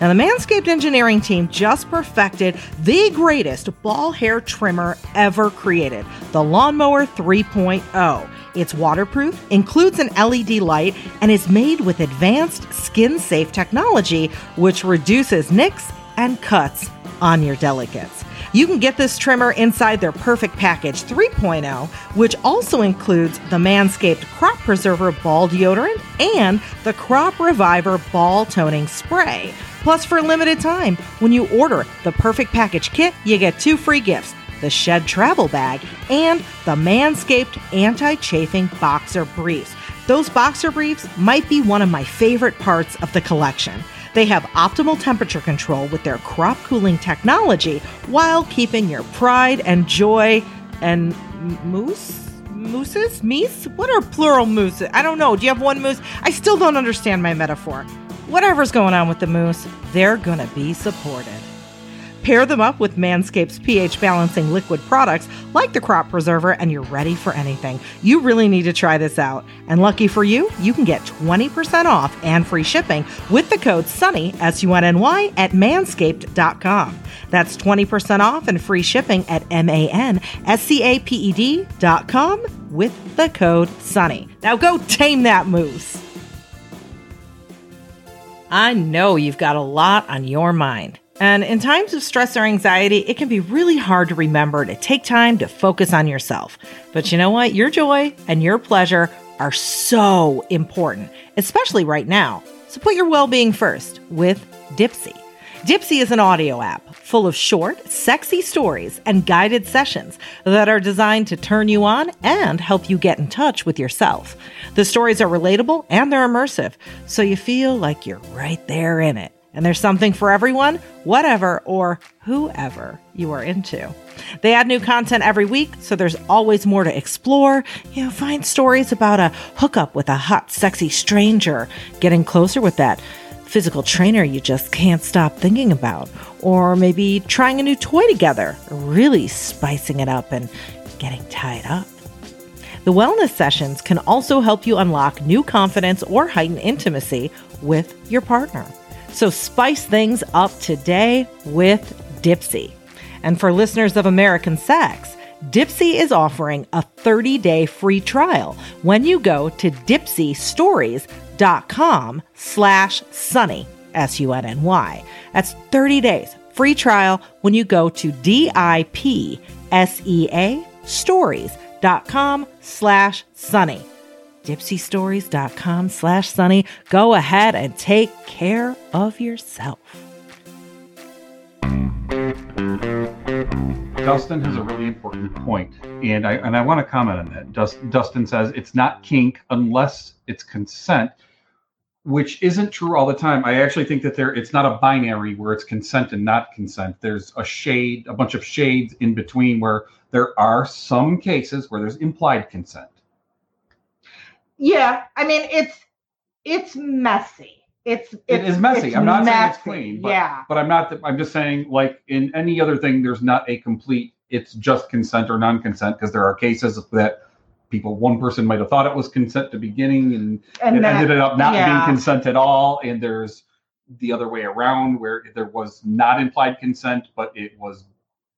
Now, the Manscaped engineering team just perfected the greatest ball hair trimmer ever created, the Lawnmower three point oh. It's waterproof, includes an L E D light, and is made with advanced skin-safe technology, which reduces nicks and cuts on your delicates. You can get this trimmer inside their Perfect Package three point oh, which also includes the Manscaped Crop Preserver Ball Deodorant and the Crop Reviver Ball Toning Spray. Plus, for a limited time, when you order the Perfect Package Kit, you get two free gifts, the Shed Travel Bag and the Manscaped Anti-Chafing Boxer Briefs. Those boxer briefs might be one of my favorite parts of the collection. They have optimal temperature control with their crop cooling technology while keeping your pride and joy and moose? mooses? Meese? What are plural mooses? I don't know. Do you have one moose? I still don't understand my metaphor. Whatever's going on with the moose, they're going to be supported. Pair them up with Manscaped's pH balancing liquid products like the Crop Preserver and you're ready for anything. You really need to try this out. And lucky for you, you can get twenty percent off and free shipping with the code SUNNY, S U N N Y, at manscaped dot com. That's twenty percent off and free shipping at M A N S C A P E D dot com with the code SUNNY. Now go tame that moose. I know you've got a lot on your mind. And in times of stress or anxiety, it can be really hard to remember to take time to focus on yourself. But you know what? Your joy and your pleasure are so important, especially right now. So put your well-being first with Dipsea. Dipsea is an audio app full of short, sexy stories and guided sessions that are designed to turn you on and help you get in touch with yourself. The stories are relatable and they're immersive, so you feel like you're right there in it. And there's something for everyone, whatever, or whoever you are into. They add new content every week, so there's always more to explore. You know, find stories about a hookup with a hot, sexy stranger, getting closer with that physical trainer you just can't stop thinking about, or maybe trying a new toy together, really spicing it up and getting tied up. The wellness sessions can also help you unlock new confidence or heighten intimacy with your partner. So spice things up today with Dipsea. And for listeners of American Sex, Dipsea is offering a thirty-day free trial when you go to dipsea stories dot com slash sunny, S U N N Y. That's thirty days free trial when you go to D I P S E A stories dot com slash sunny. dipsea stories dot com slash sunny. Go ahead and take care of yourself. Dustin has a really important point, and I and I want to comment on that. Dust, Dustin says it's not kink unless it's consent, which isn't true all the time. I actually think that there it's not a binary where it's consent and not consent. There's a shade, a bunch of shades in between where there are some cases where there's implied consent. Yeah, I mean, it's it's messy. It's, it's it is messy. It's I'm not messy. saying it's clean, but, yeah. but I'm not. The, I'm just saying, like in any other thing, there's not a complete. It's just consent or non-consent because there are cases that people. One person might have thought it was consent to beginning, and, and it that, ended up not yeah. being consent at all. And there's the other way around where there was not implied consent, but it was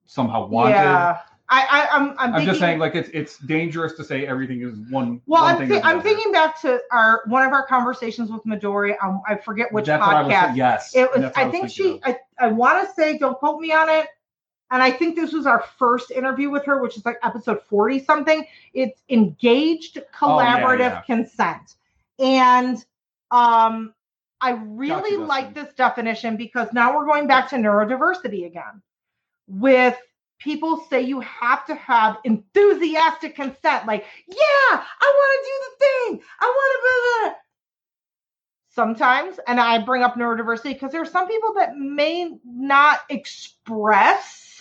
somehow wanted. Yeah. I, I, I'm, I'm, I'm thinking, just saying, like, it's it's dangerous to say everything is one. Well, one I'm, thing th- I'm thinking back to our one of our conversations with Midori. Um, I forget which that's podcast. What I was, yes, it was. I, I was think she. Of. I, I want to say, don't quote me on it. And I think this was our first interview with her, which is like episode forty something. It's engaged, collaborative oh, yeah, yeah. consent, and um, I really like this definition because now we're going back to neurodiversity again with. People say you have to have enthusiastic consent. Like, yeah, I want to do the thing. I want to. Sometimes, and I bring up neurodiversity because there are some people that may not express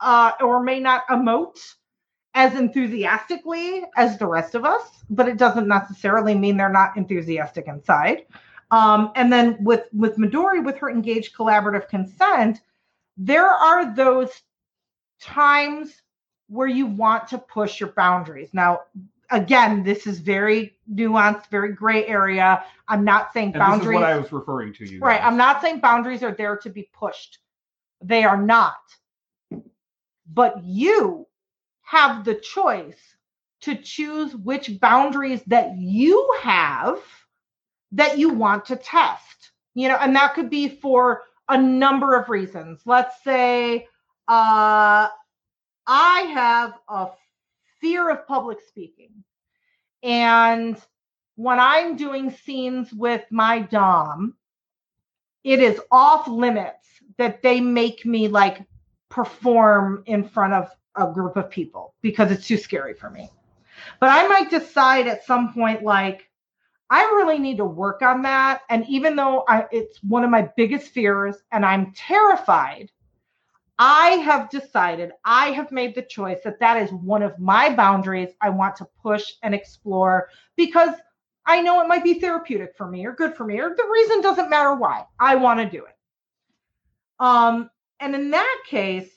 uh, or may not emote as enthusiastically as the rest of us, but it doesn't necessarily mean they're not enthusiastic inside. Um, and then with, with Midori, with her engaged collaborative consent, there are those times where you want to push your boundaries. Now, again, this is very nuanced, very gray area. I'm not saying and boundaries. This is what I was referring to you. Right. Guys. I'm not saying boundaries are there to be pushed. They are not. But you have the choice to choose which boundaries that you have that you want to test. You know, and that could be for a number of reasons. Let's say Uh, I have a fear of public speaking. And when I'm doing scenes with my dom, it is off limits that they make me like perform in front of a group of people because it's too scary for me. But I might decide at some point, like, I really need to work on that. And even though I, it's one of my biggest fears and I'm terrified, I have decided, I have made the choice that that is one of my boundaries I want to push and explore because I know it might be therapeutic for me or good for me, or the reason doesn't matter why. I want to do it. Um, and in that case,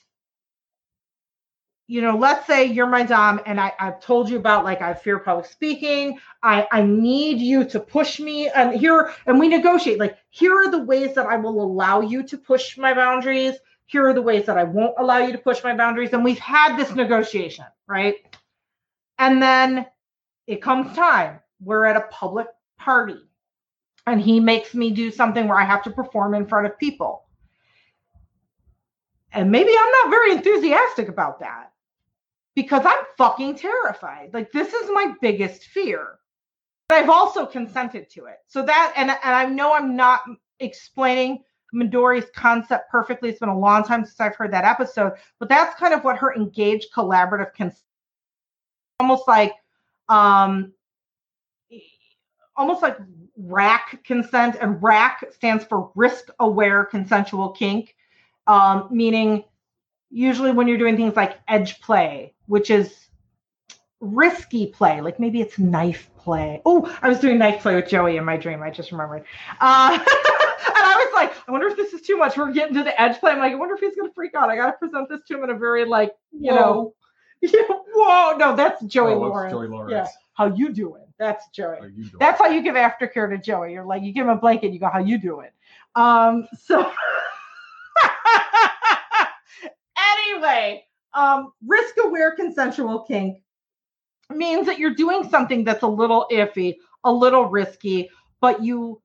you know, let's say you're my dom and I, I've told you about, like, I fear public speaking. I, I need you to push me. And here, and we negotiate, like, here are the ways that I will allow you to push my boundaries. Here are the ways that I won't allow you to push my boundaries. And we've had this negotiation, right? And then it comes time. We're at a public party and he makes me do something where I have to perform in front of people. And maybe I'm not very enthusiastic about that, because I'm fucking terrified. Like, this is my biggest fear. But I've also consented to it. So that, and, and I know I'm not explaining Midori's concept perfectly. It's been a long time since I've heard that episode, but that's kind of what her engaged collaborative consent, almost like, um, almost like RACK consent, and RACK stands for risk-aware consensual kink, um, meaning usually when you're doing things like edge play, which is risky play, like maybe it's knife play. Oh, I was doing knife play with Joey in my dream. I just remembered. Uh, And I was like, I wonder if this is too much. We're getting to the edge play. I'm like, I wonder if he's going to freak out. I got to present this to him in a very, like, you whoa. know, whoa, no, that's Joey oh, Lawrence. That's Joey Lawrence. Yeah. How you doing? That's Joey. How you doing? That's how you give aftercare to Joey. You're like, you give him a blanket. You go, how you doing? Um, so anyway, um, risk-aware consensual kink means that you're doing something that's a little iffy, a little risky, but you,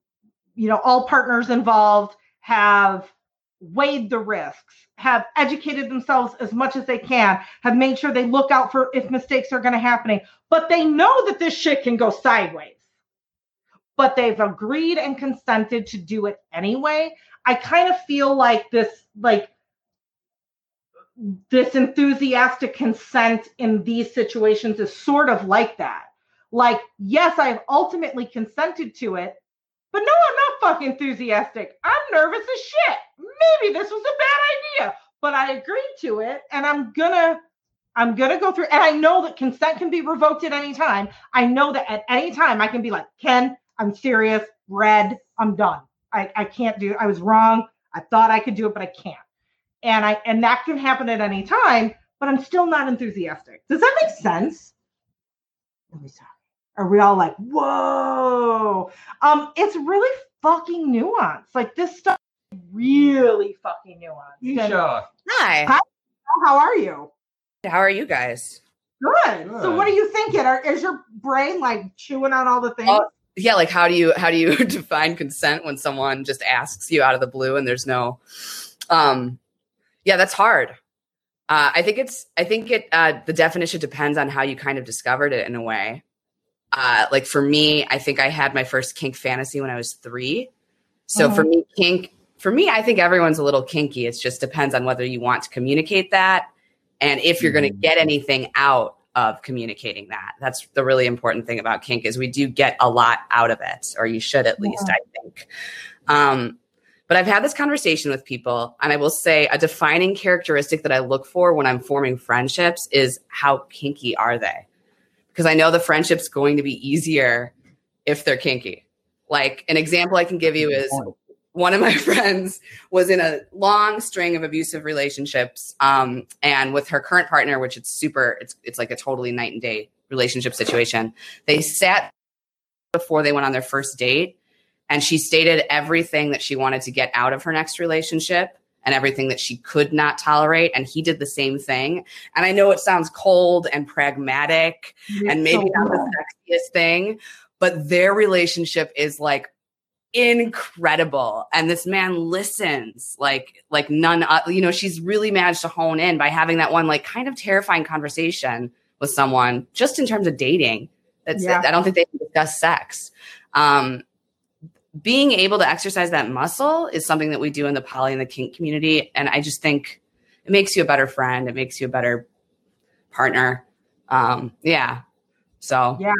you know, all partners involved have weighed the risks, have educated themselves as much as they can, have made sure they look out for if mistakes are going to happen, but they know that this shit can go sideways, but they've agreed and consented to do it anyway. I kind of feel like this, like this enthusiastic consent in these situations is sort of like that. Like, yes, I've ultimately consented to it, but no, I'm not fucking enthusiastic. I'm nervous as shit. Maybe this was a bad idea, but I agreed to it, and I'm gonna, I'm gonna go through. And I know that consent can be revoked at any time. I know that at any time I can be like, Ken, I'm serious. Red, I'm done. I, I can't do. I was wrong. I thought I could do it, but I can't. And I, and that can happen at any time. But I'm still not enthusiastic. Does that make sense? Let me stop. Are we all like, whoa? Um, it's really fucking nuanced. Like, this stuff is really fucking nuanced. Nisha. Hi. Hi. How are you? How are you guys? Good. Good. So what are you thinking? Are, is your brain like chewing on all the things? Uh, yeah. Like, how do you, how do you define consent when someone just asks you out of the blue and there's no, um, yeah, that's hard. Uh, I think it's, I think it, uh, the definition depends on how you kind of discovered it in a way. Uh, like for me, I think I had my first kink fantasy when I was three. So mm-hmm. for me, kink, for me, I think everyone's a little kinky. It just depends on whether you want to communicate that. And if you're mm-hmm. going to get anything out of communicating that, that's the really important thing about kink, is we do get a lot out of it, or you should at least, yeah. I think. Um, but I've had this conversation with people, and I will say a defining characteristic that I look for when I'm forming friendships is how kinky are they? Because I know the friendship's going to be easier if they're kinky. Like, an example I can give you is one of my friends was in a long string of abusive relationships, um, and with her current partner, which it's super, it's it's like a totally night and day relationship situation. They sat before they went on their first date, and she stated everything that she wanted to get out of her next relationship and everything that she could not tolerate. And he did the same thing. And I know it sounds cold and pragmatic, it's and maybe so not the sexiest thing, but their relationship is like incredible. And this man listens like, like none, you know, she's really managed to hone in by having that one, like, kind of terrifying conversation with someone just in terms of dating. That's, yeah. I don't think they can discuss sex. Um, Being able to exercise that muscle is something that we do in the poly and the kink community. And I just think it makes you a better friend. It makes you a better partner. Um, yeah. So yeah,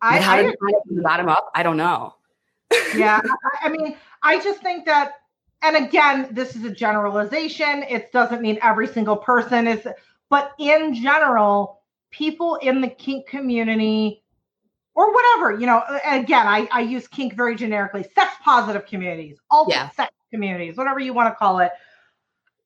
I, how I to do it from the bottom up, I don't know. Yeah. I, I mean, I just think that and again, this is a generalization. It doesn't mean every single person is, but in general, people in the kink community or whatever, you know, again, I, I use kink very generically, sex positive communities, alternate yeah. sex communities, whatever you want to call it,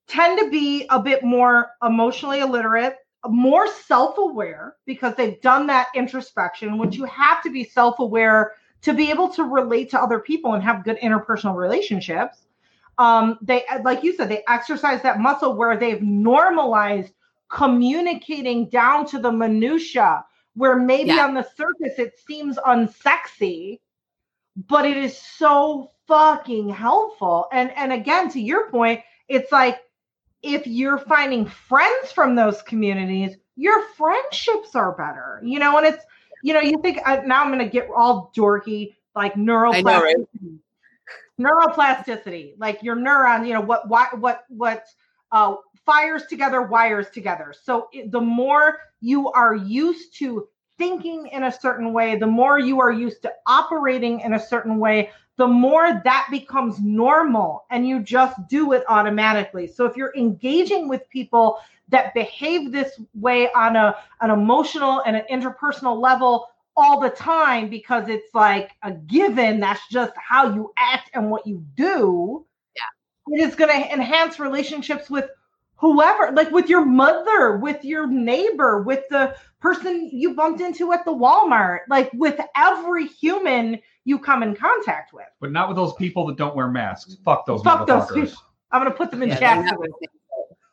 tend to be a bit more emotionally illiterate, more self-aware because they've done that introspection, which you have to be self-aware to be able to relate to other people and have good interpersonal relationships. Um, they, like you said, they exercise that muscle where they've normalized communicating down to the minutia, where maybe yeah. on the surface it seems unsexy, but it is so fucking helpful. And, and again, to your point, it's like, if you're finding friends from those communities, your friendships are better, you know, and it's, you know, you think uh, now I'm going to get all dorky, like neuroplasticity, know, right? neuroplasticity, like your neuron, you know, what, what, what, what uh, fires together, wires together. So it, the more you are used to thinking in a certain way, the more you are used to operating in a certain way, the more that becomes normal and you just do it automatically. So if you're engaging with people that behave this way on a, an emotional and an interpersonal level all the time, because it's like a given, that's just how you act and what you do, yeah. it is going to enhance relationships with whoever, like with your mother, with your neighbor, with the person you bumped into at the Walmart, like with every human you come in contact with. But not with those people that don't wear masks. Fuck those Fuck motherfuckers. Those people. I'm going to put them in yeah, jail.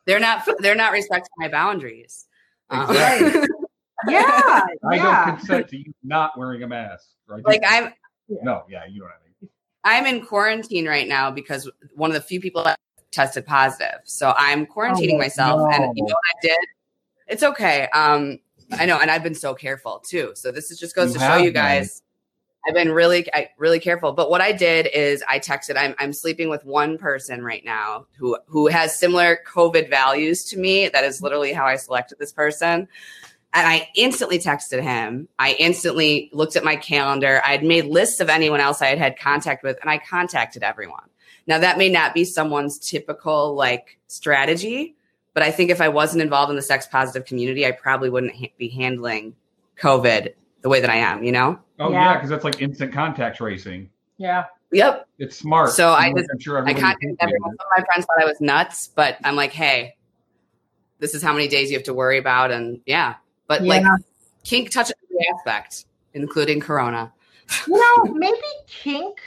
They're not, they're not They're not respecting my boundaries. Exactly. Um, yeah. I yeah. don't consent to you not wearing a mask. Right? Like I'm. No, yeah, you know what I mean. I'm in quarantine right now because one of the few people that tested positive. So I'm quarantining oh, myself. No. And you know what I did? It's okay. Um, I know. And I've been so careful too. So this is just goes you to show you guys. Been. I've been really, I, really careful. But what I did is I texted, I'm, I'm sleeping with one person right now who, who has similar COVID values to me. That is literally how I selected this person. And I instantly texted him. I instantly looked at my calendar. I had made lists of anyone else I had had contact with, and I contacted everyone. Now, that may not be someone's typical like strategy, but I think if I wasn't involved in the sex positive community, I probably wouldn't ha- be handling COVID the way that I am, you know? Oh, yeah, because yeah, that's like instant contact tracing. Yeah. Yep. It's smart. So I just, I'm sure I contacted everyone. Some of my friends thought I was nuts, but I'm like, hey, this is how many days you have to worry about. And yeah, but yeah. like kink touches every aspect, including Corona. You know, maybe kink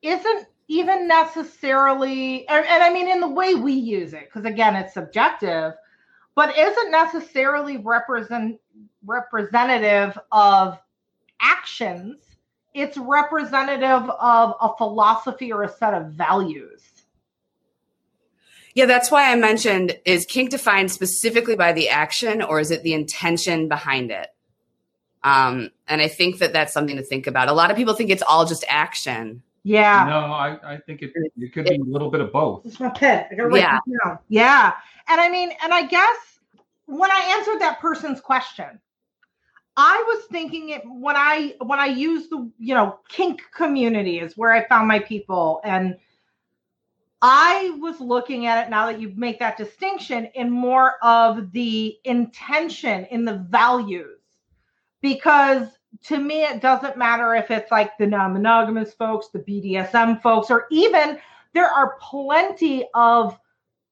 isn't even necessarily, and, and I mean, in the way we use it, because again, it's subjective, but isn't necessarily represent, representative of actions. It's representative of a philosophy or a set of values. Yeah, that's why I mentioned, is kink defined specifically by the action, or is it the intention behind it? Um, and I think that that's something to think about. A lot of people think it's all just action. Yeah. No, I, I think it it could be a little bit of both. It's my pet. I gotta write yeah. it down. Yeah. And I mean, and I guess when I answered that person's question, I was thinking it when I when I used the, you know, kink community is where I found my people. And I was looking at it now that you make that distinction in more of the intention, in the values, because to me, it doesn't matter if it's like the non-monogamous folks, the B D S M folks, or even there are plenty of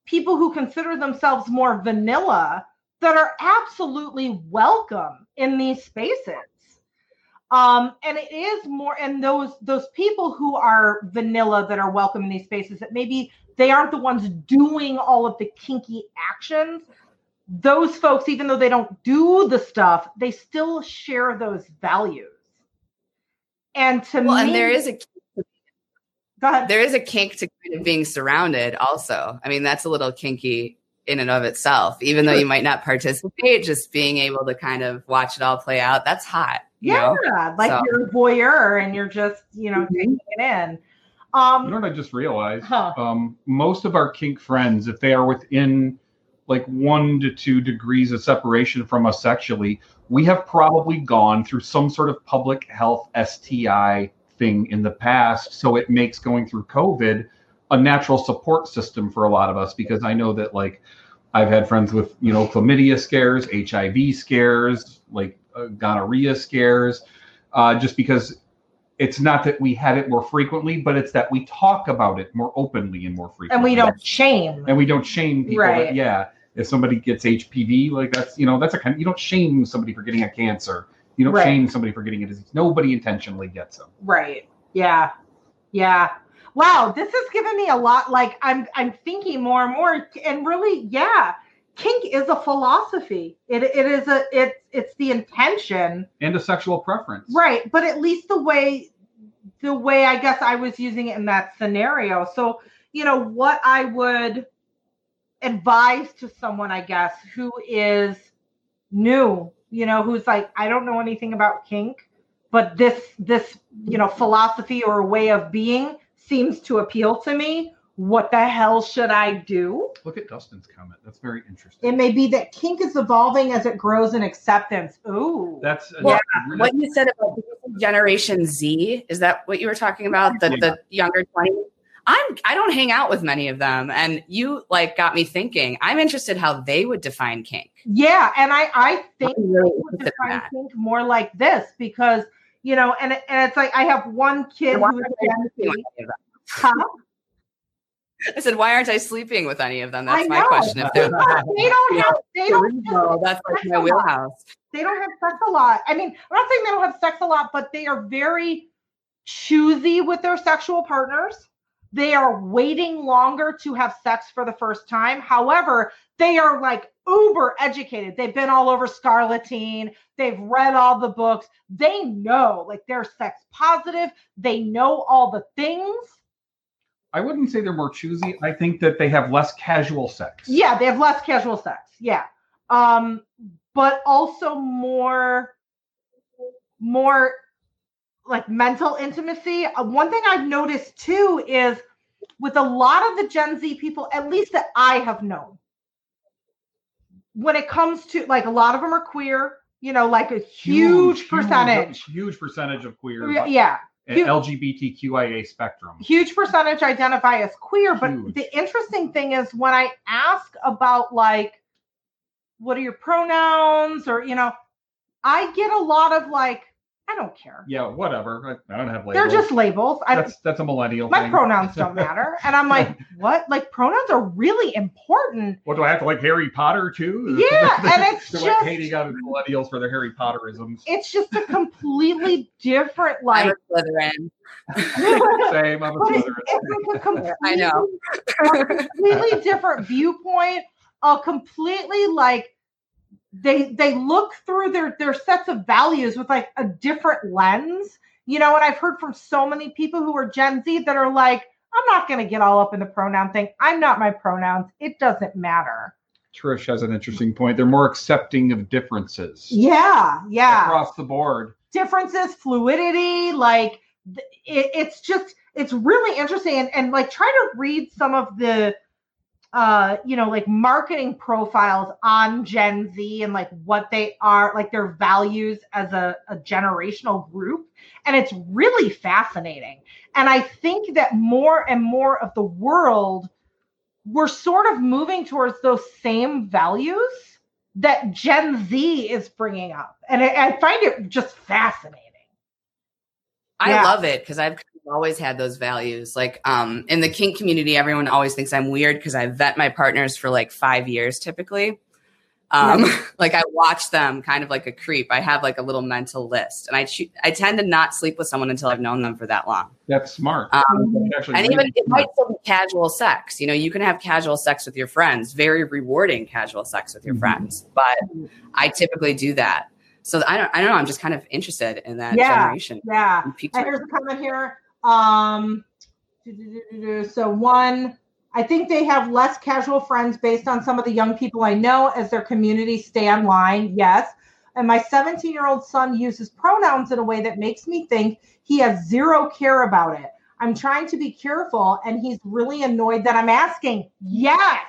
people who consider themselves more vanilla that are absolutely welcome in these spaces. Um, and it is more, and those those people who are vanilla that are welcome in these spaces, that maybe they aren't the ones doing all of the kinky actions. Those folks, even though they don't do the stuff, they still share those values. And to well, me, and there is a go ahead. There is a kink to kind of being surrounded. Also, I mean, that's a little kinky in and of itself. Even though you might not participate, just being able to kind of watch it all play out, that's hot. You yeah, know? Like so. You're a voyeur and you're just, you know, taking it in. Um, you know what I just realized? Huh. Um, most of our kink friends, if they are within like one to two degrees of separation from us sexually, we have probably gone through some sort of public health S T I thing in the past. So it makes going through COVID a natural support system for a lot of us, because I know that, like, I've had friends with, you know, chlamydia scares, H I V scares, like uh, gonorrhea scares, uh, just because it's not that we had it more frequently, but it's that we talk about it more openly and more frequently. And we don't shame. And we don't shame people. Right. That, yeah. If somebody gets H P V, like that's, you know, that's a kind of, you don't shame somebody for getting a cancer. You don't right. shame somebody for getting a disease. Nobody intentionally gets them. Right. Yeah. Yeah. Wow, this has given me a lot. Like, I'm I'm thinking more and more, and really, yeah, kink is a philosophy. It it is a it's it's the intention and a sexual preference, right? But at least the way the way I guess I was using it in that scenario. So, you know, what I would advise to someone, I guess, who is new, you know, who's like, I don't know anything about kink, but this this you know philosophy or way of being seems to appeal to me. What the hell should I do? Look at Dustin's comment. That's very interesting. It may be that kink is evolving as it grows in acceptance. Ooh. That's well, yeah. What you said about Generation Z, is that what you were talking about? The, yeah. the younger twenties? I'm, I don't hang out with many of them. And you like got me thinking, I'm interested how they would define kink. Yeah. And I, I think I really they would define kink more like this, because you know, and and it's like I have one kid who is huh? I said, why aren't I sleeping with any of them? That's my question. If they're not, they don't have, they don't have that's like my wheelhouse. They don't have sex a lot. I mean, I'm not saying they don't have sex a lot, but they are very choosy with their sexual partners. They are waiting longer to have sex for the first time. However, they are like uber educated. They've been all over Scarleteen. They've read all the books. They know, like, they're sex positive. They know all the things. I wouldn't say they're more choosy. I think that they have less casual sex. Yeah, they have less casual sex. Yeah. Um, but also more, more like mental intimacy. Uh, one thing I've noticed too is with a lot of the Gen Z people, at least that I have known, when it comes to, like, a lot of them are queer, you know, like a huge, huge percentage. Huge, huge percentage of queer. Yeah. Huge, L G B T Q I A spectrum. Huge percentage identify as queer. Huge. But the interesting thing is when I ask about, like, what are your pronouns, or, you know, I get a lot of, like, I don't care. Yeah, whatever. I, I don't have labels. They're just labels. I that's, that's a millennial my thing. My pronouns don't matter. And I'm like, what? Like, pronouns are really important. What, do I have to like Harry Potter too? Yeah, and it's just... like hating on millennials for their Harry Potterisms. It's just a completely different, like... I'm a Slytherin. Same, I'm a Slytherin. It's like a completely, I know. a completely different viewpoint. A completely, like... They they look through their, their sets of values with, like, a different lens, you know, and I've heard from so many people who are Gen Z that are like, I'm not going to get all up in the pronoun thing. I'm not my pronouns. It doesn't matter. Trish has an interesting point. They're more accepting of differences. Yeah, yeah. Across the board. Differences, fluidity, like, it, it's just, it's really interesting. And, and, like, try to read some of the, uh, you know, like marketing profiles on Gen Z and like what they are, like their values as a, a generational group. And it's really fascinating. And I think that more and more of the world, we're sort of moving towards those same values that Gen Z is bringing up. And I, I find it just fascinating. I yeah. love it because I've always had those values. Like, um, in the kink community, everyone always thinks I'm weird because I vet my partners for like five years typically. Um, yeah. Like I watch them kind of like a creep. I have like a little mental list, and I cho- I tend to not sleep with someone until I've known them for that long. That's smart. Um, That's and really even it might still be casual sex. You know, you can have casual sex with your friends, very rewarding casual sex with your mm-hmm. friends, but I typically do that. So I don't, I don't know. I'm just kind of interested in that yeah, generation. Yeah. And here's a comment here. Um, so one, I think they have less casual friends based on some of the young people I know as their communities stay online. Yes. And my seventeen-year-old son uses pronouns in a way that makes me think he has zero care about it. I'm trying to be careful, and he's really annoyed that I'm asking. Yes.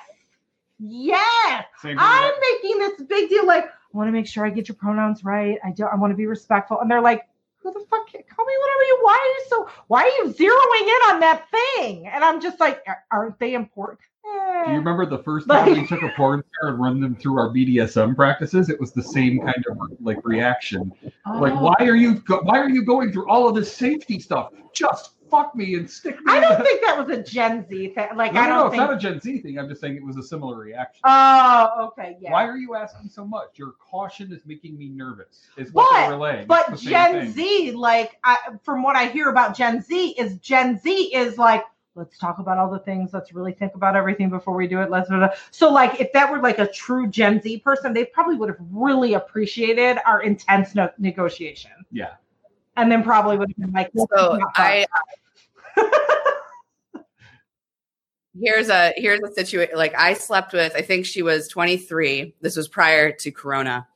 Yes. Same I'm making this big deal. Like, I want to make sure I get your pronouns right. I don't, I want to be respectful. And they're like, who the fuck, call me whatever you, why are you so, why are you zeroing in on that thing? And I'm just like, aren't they important? Eh. Do you remember the first time like, we took a porn star and run them through our B D S M practices? It was the same kind of like reaction. Oh. Like, why are you, go- why are you going through all of this safety stuff? Just fuck me and stick me. I don't think that was a Gen Z thing. Like, no, I don't no, no, think... it's not a Gen Z thing. I'm just saying it was a similar reaction. Oh, okay, yeah. Why are you asking so much? Your caution is making me nervous, is what but, they're relaying. But the Gen Z, like, I, from what I hear about Gen Z, is Gen Z is like, let's talk about all the things. Let's really think about everything before we do it. Let's so like if that were like a true Gen Z person, they probably would have really appreciated our intense no- negotiation. Yeah. And then probably would have been like, so I, uh, here's a, here's a situation. Like I slept with, I think she was twenty-three. This was prior to Corona.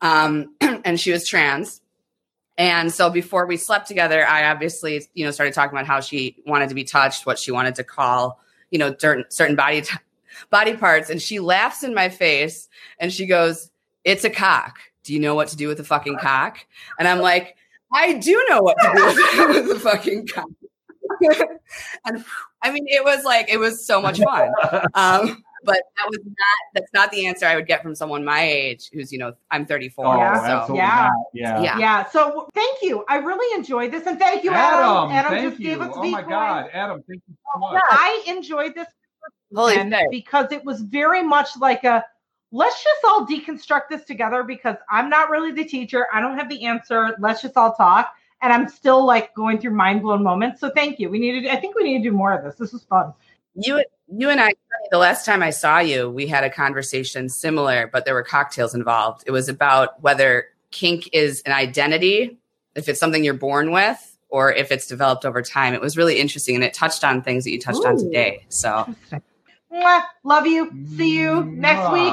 Um, and she was trans. And so before we slept together, I obviously, you know, started talking about how she wanted to be touched, what she wanted to call, you know, certain, certain body, t- body parts. And she laughs in my face and she goes, it's a cock. Do you know what to do with a fucking cock? And I'm like, I do know what to do with the fucking cock. And I mean, it was like, it was so much fun. Um, but that was not, that's not the answer I would get from someone my age who's, you know, I'm thirty-four. Oh, yeah. So. Absolutely yeah. Not. yeah. Yeah. Yeah. So thank you. I really enjoyed this. And thank you, Adam. Adam, Adam thank just you. Gave us oh my God. Adam, thank you so much. Yeah, I enjoyed this because it was very much like a, let's just all deconstruct this together because I'm not really the teacher. I don't have the answer. Let's just all talk. And I'm still like going through mind blown moments. So thank you. We needed, I think we need to do more of this. This was fun. You, you and I, the last time I saw you, we had a conversation similar, but there were cocktails involved. It was about whether kink is an identity, if it's something you're born with, or if it's developed over time. It was really interesting. And it touched on things that you touched Ooh, on today. So mwah, love you. See you mwah. Next week.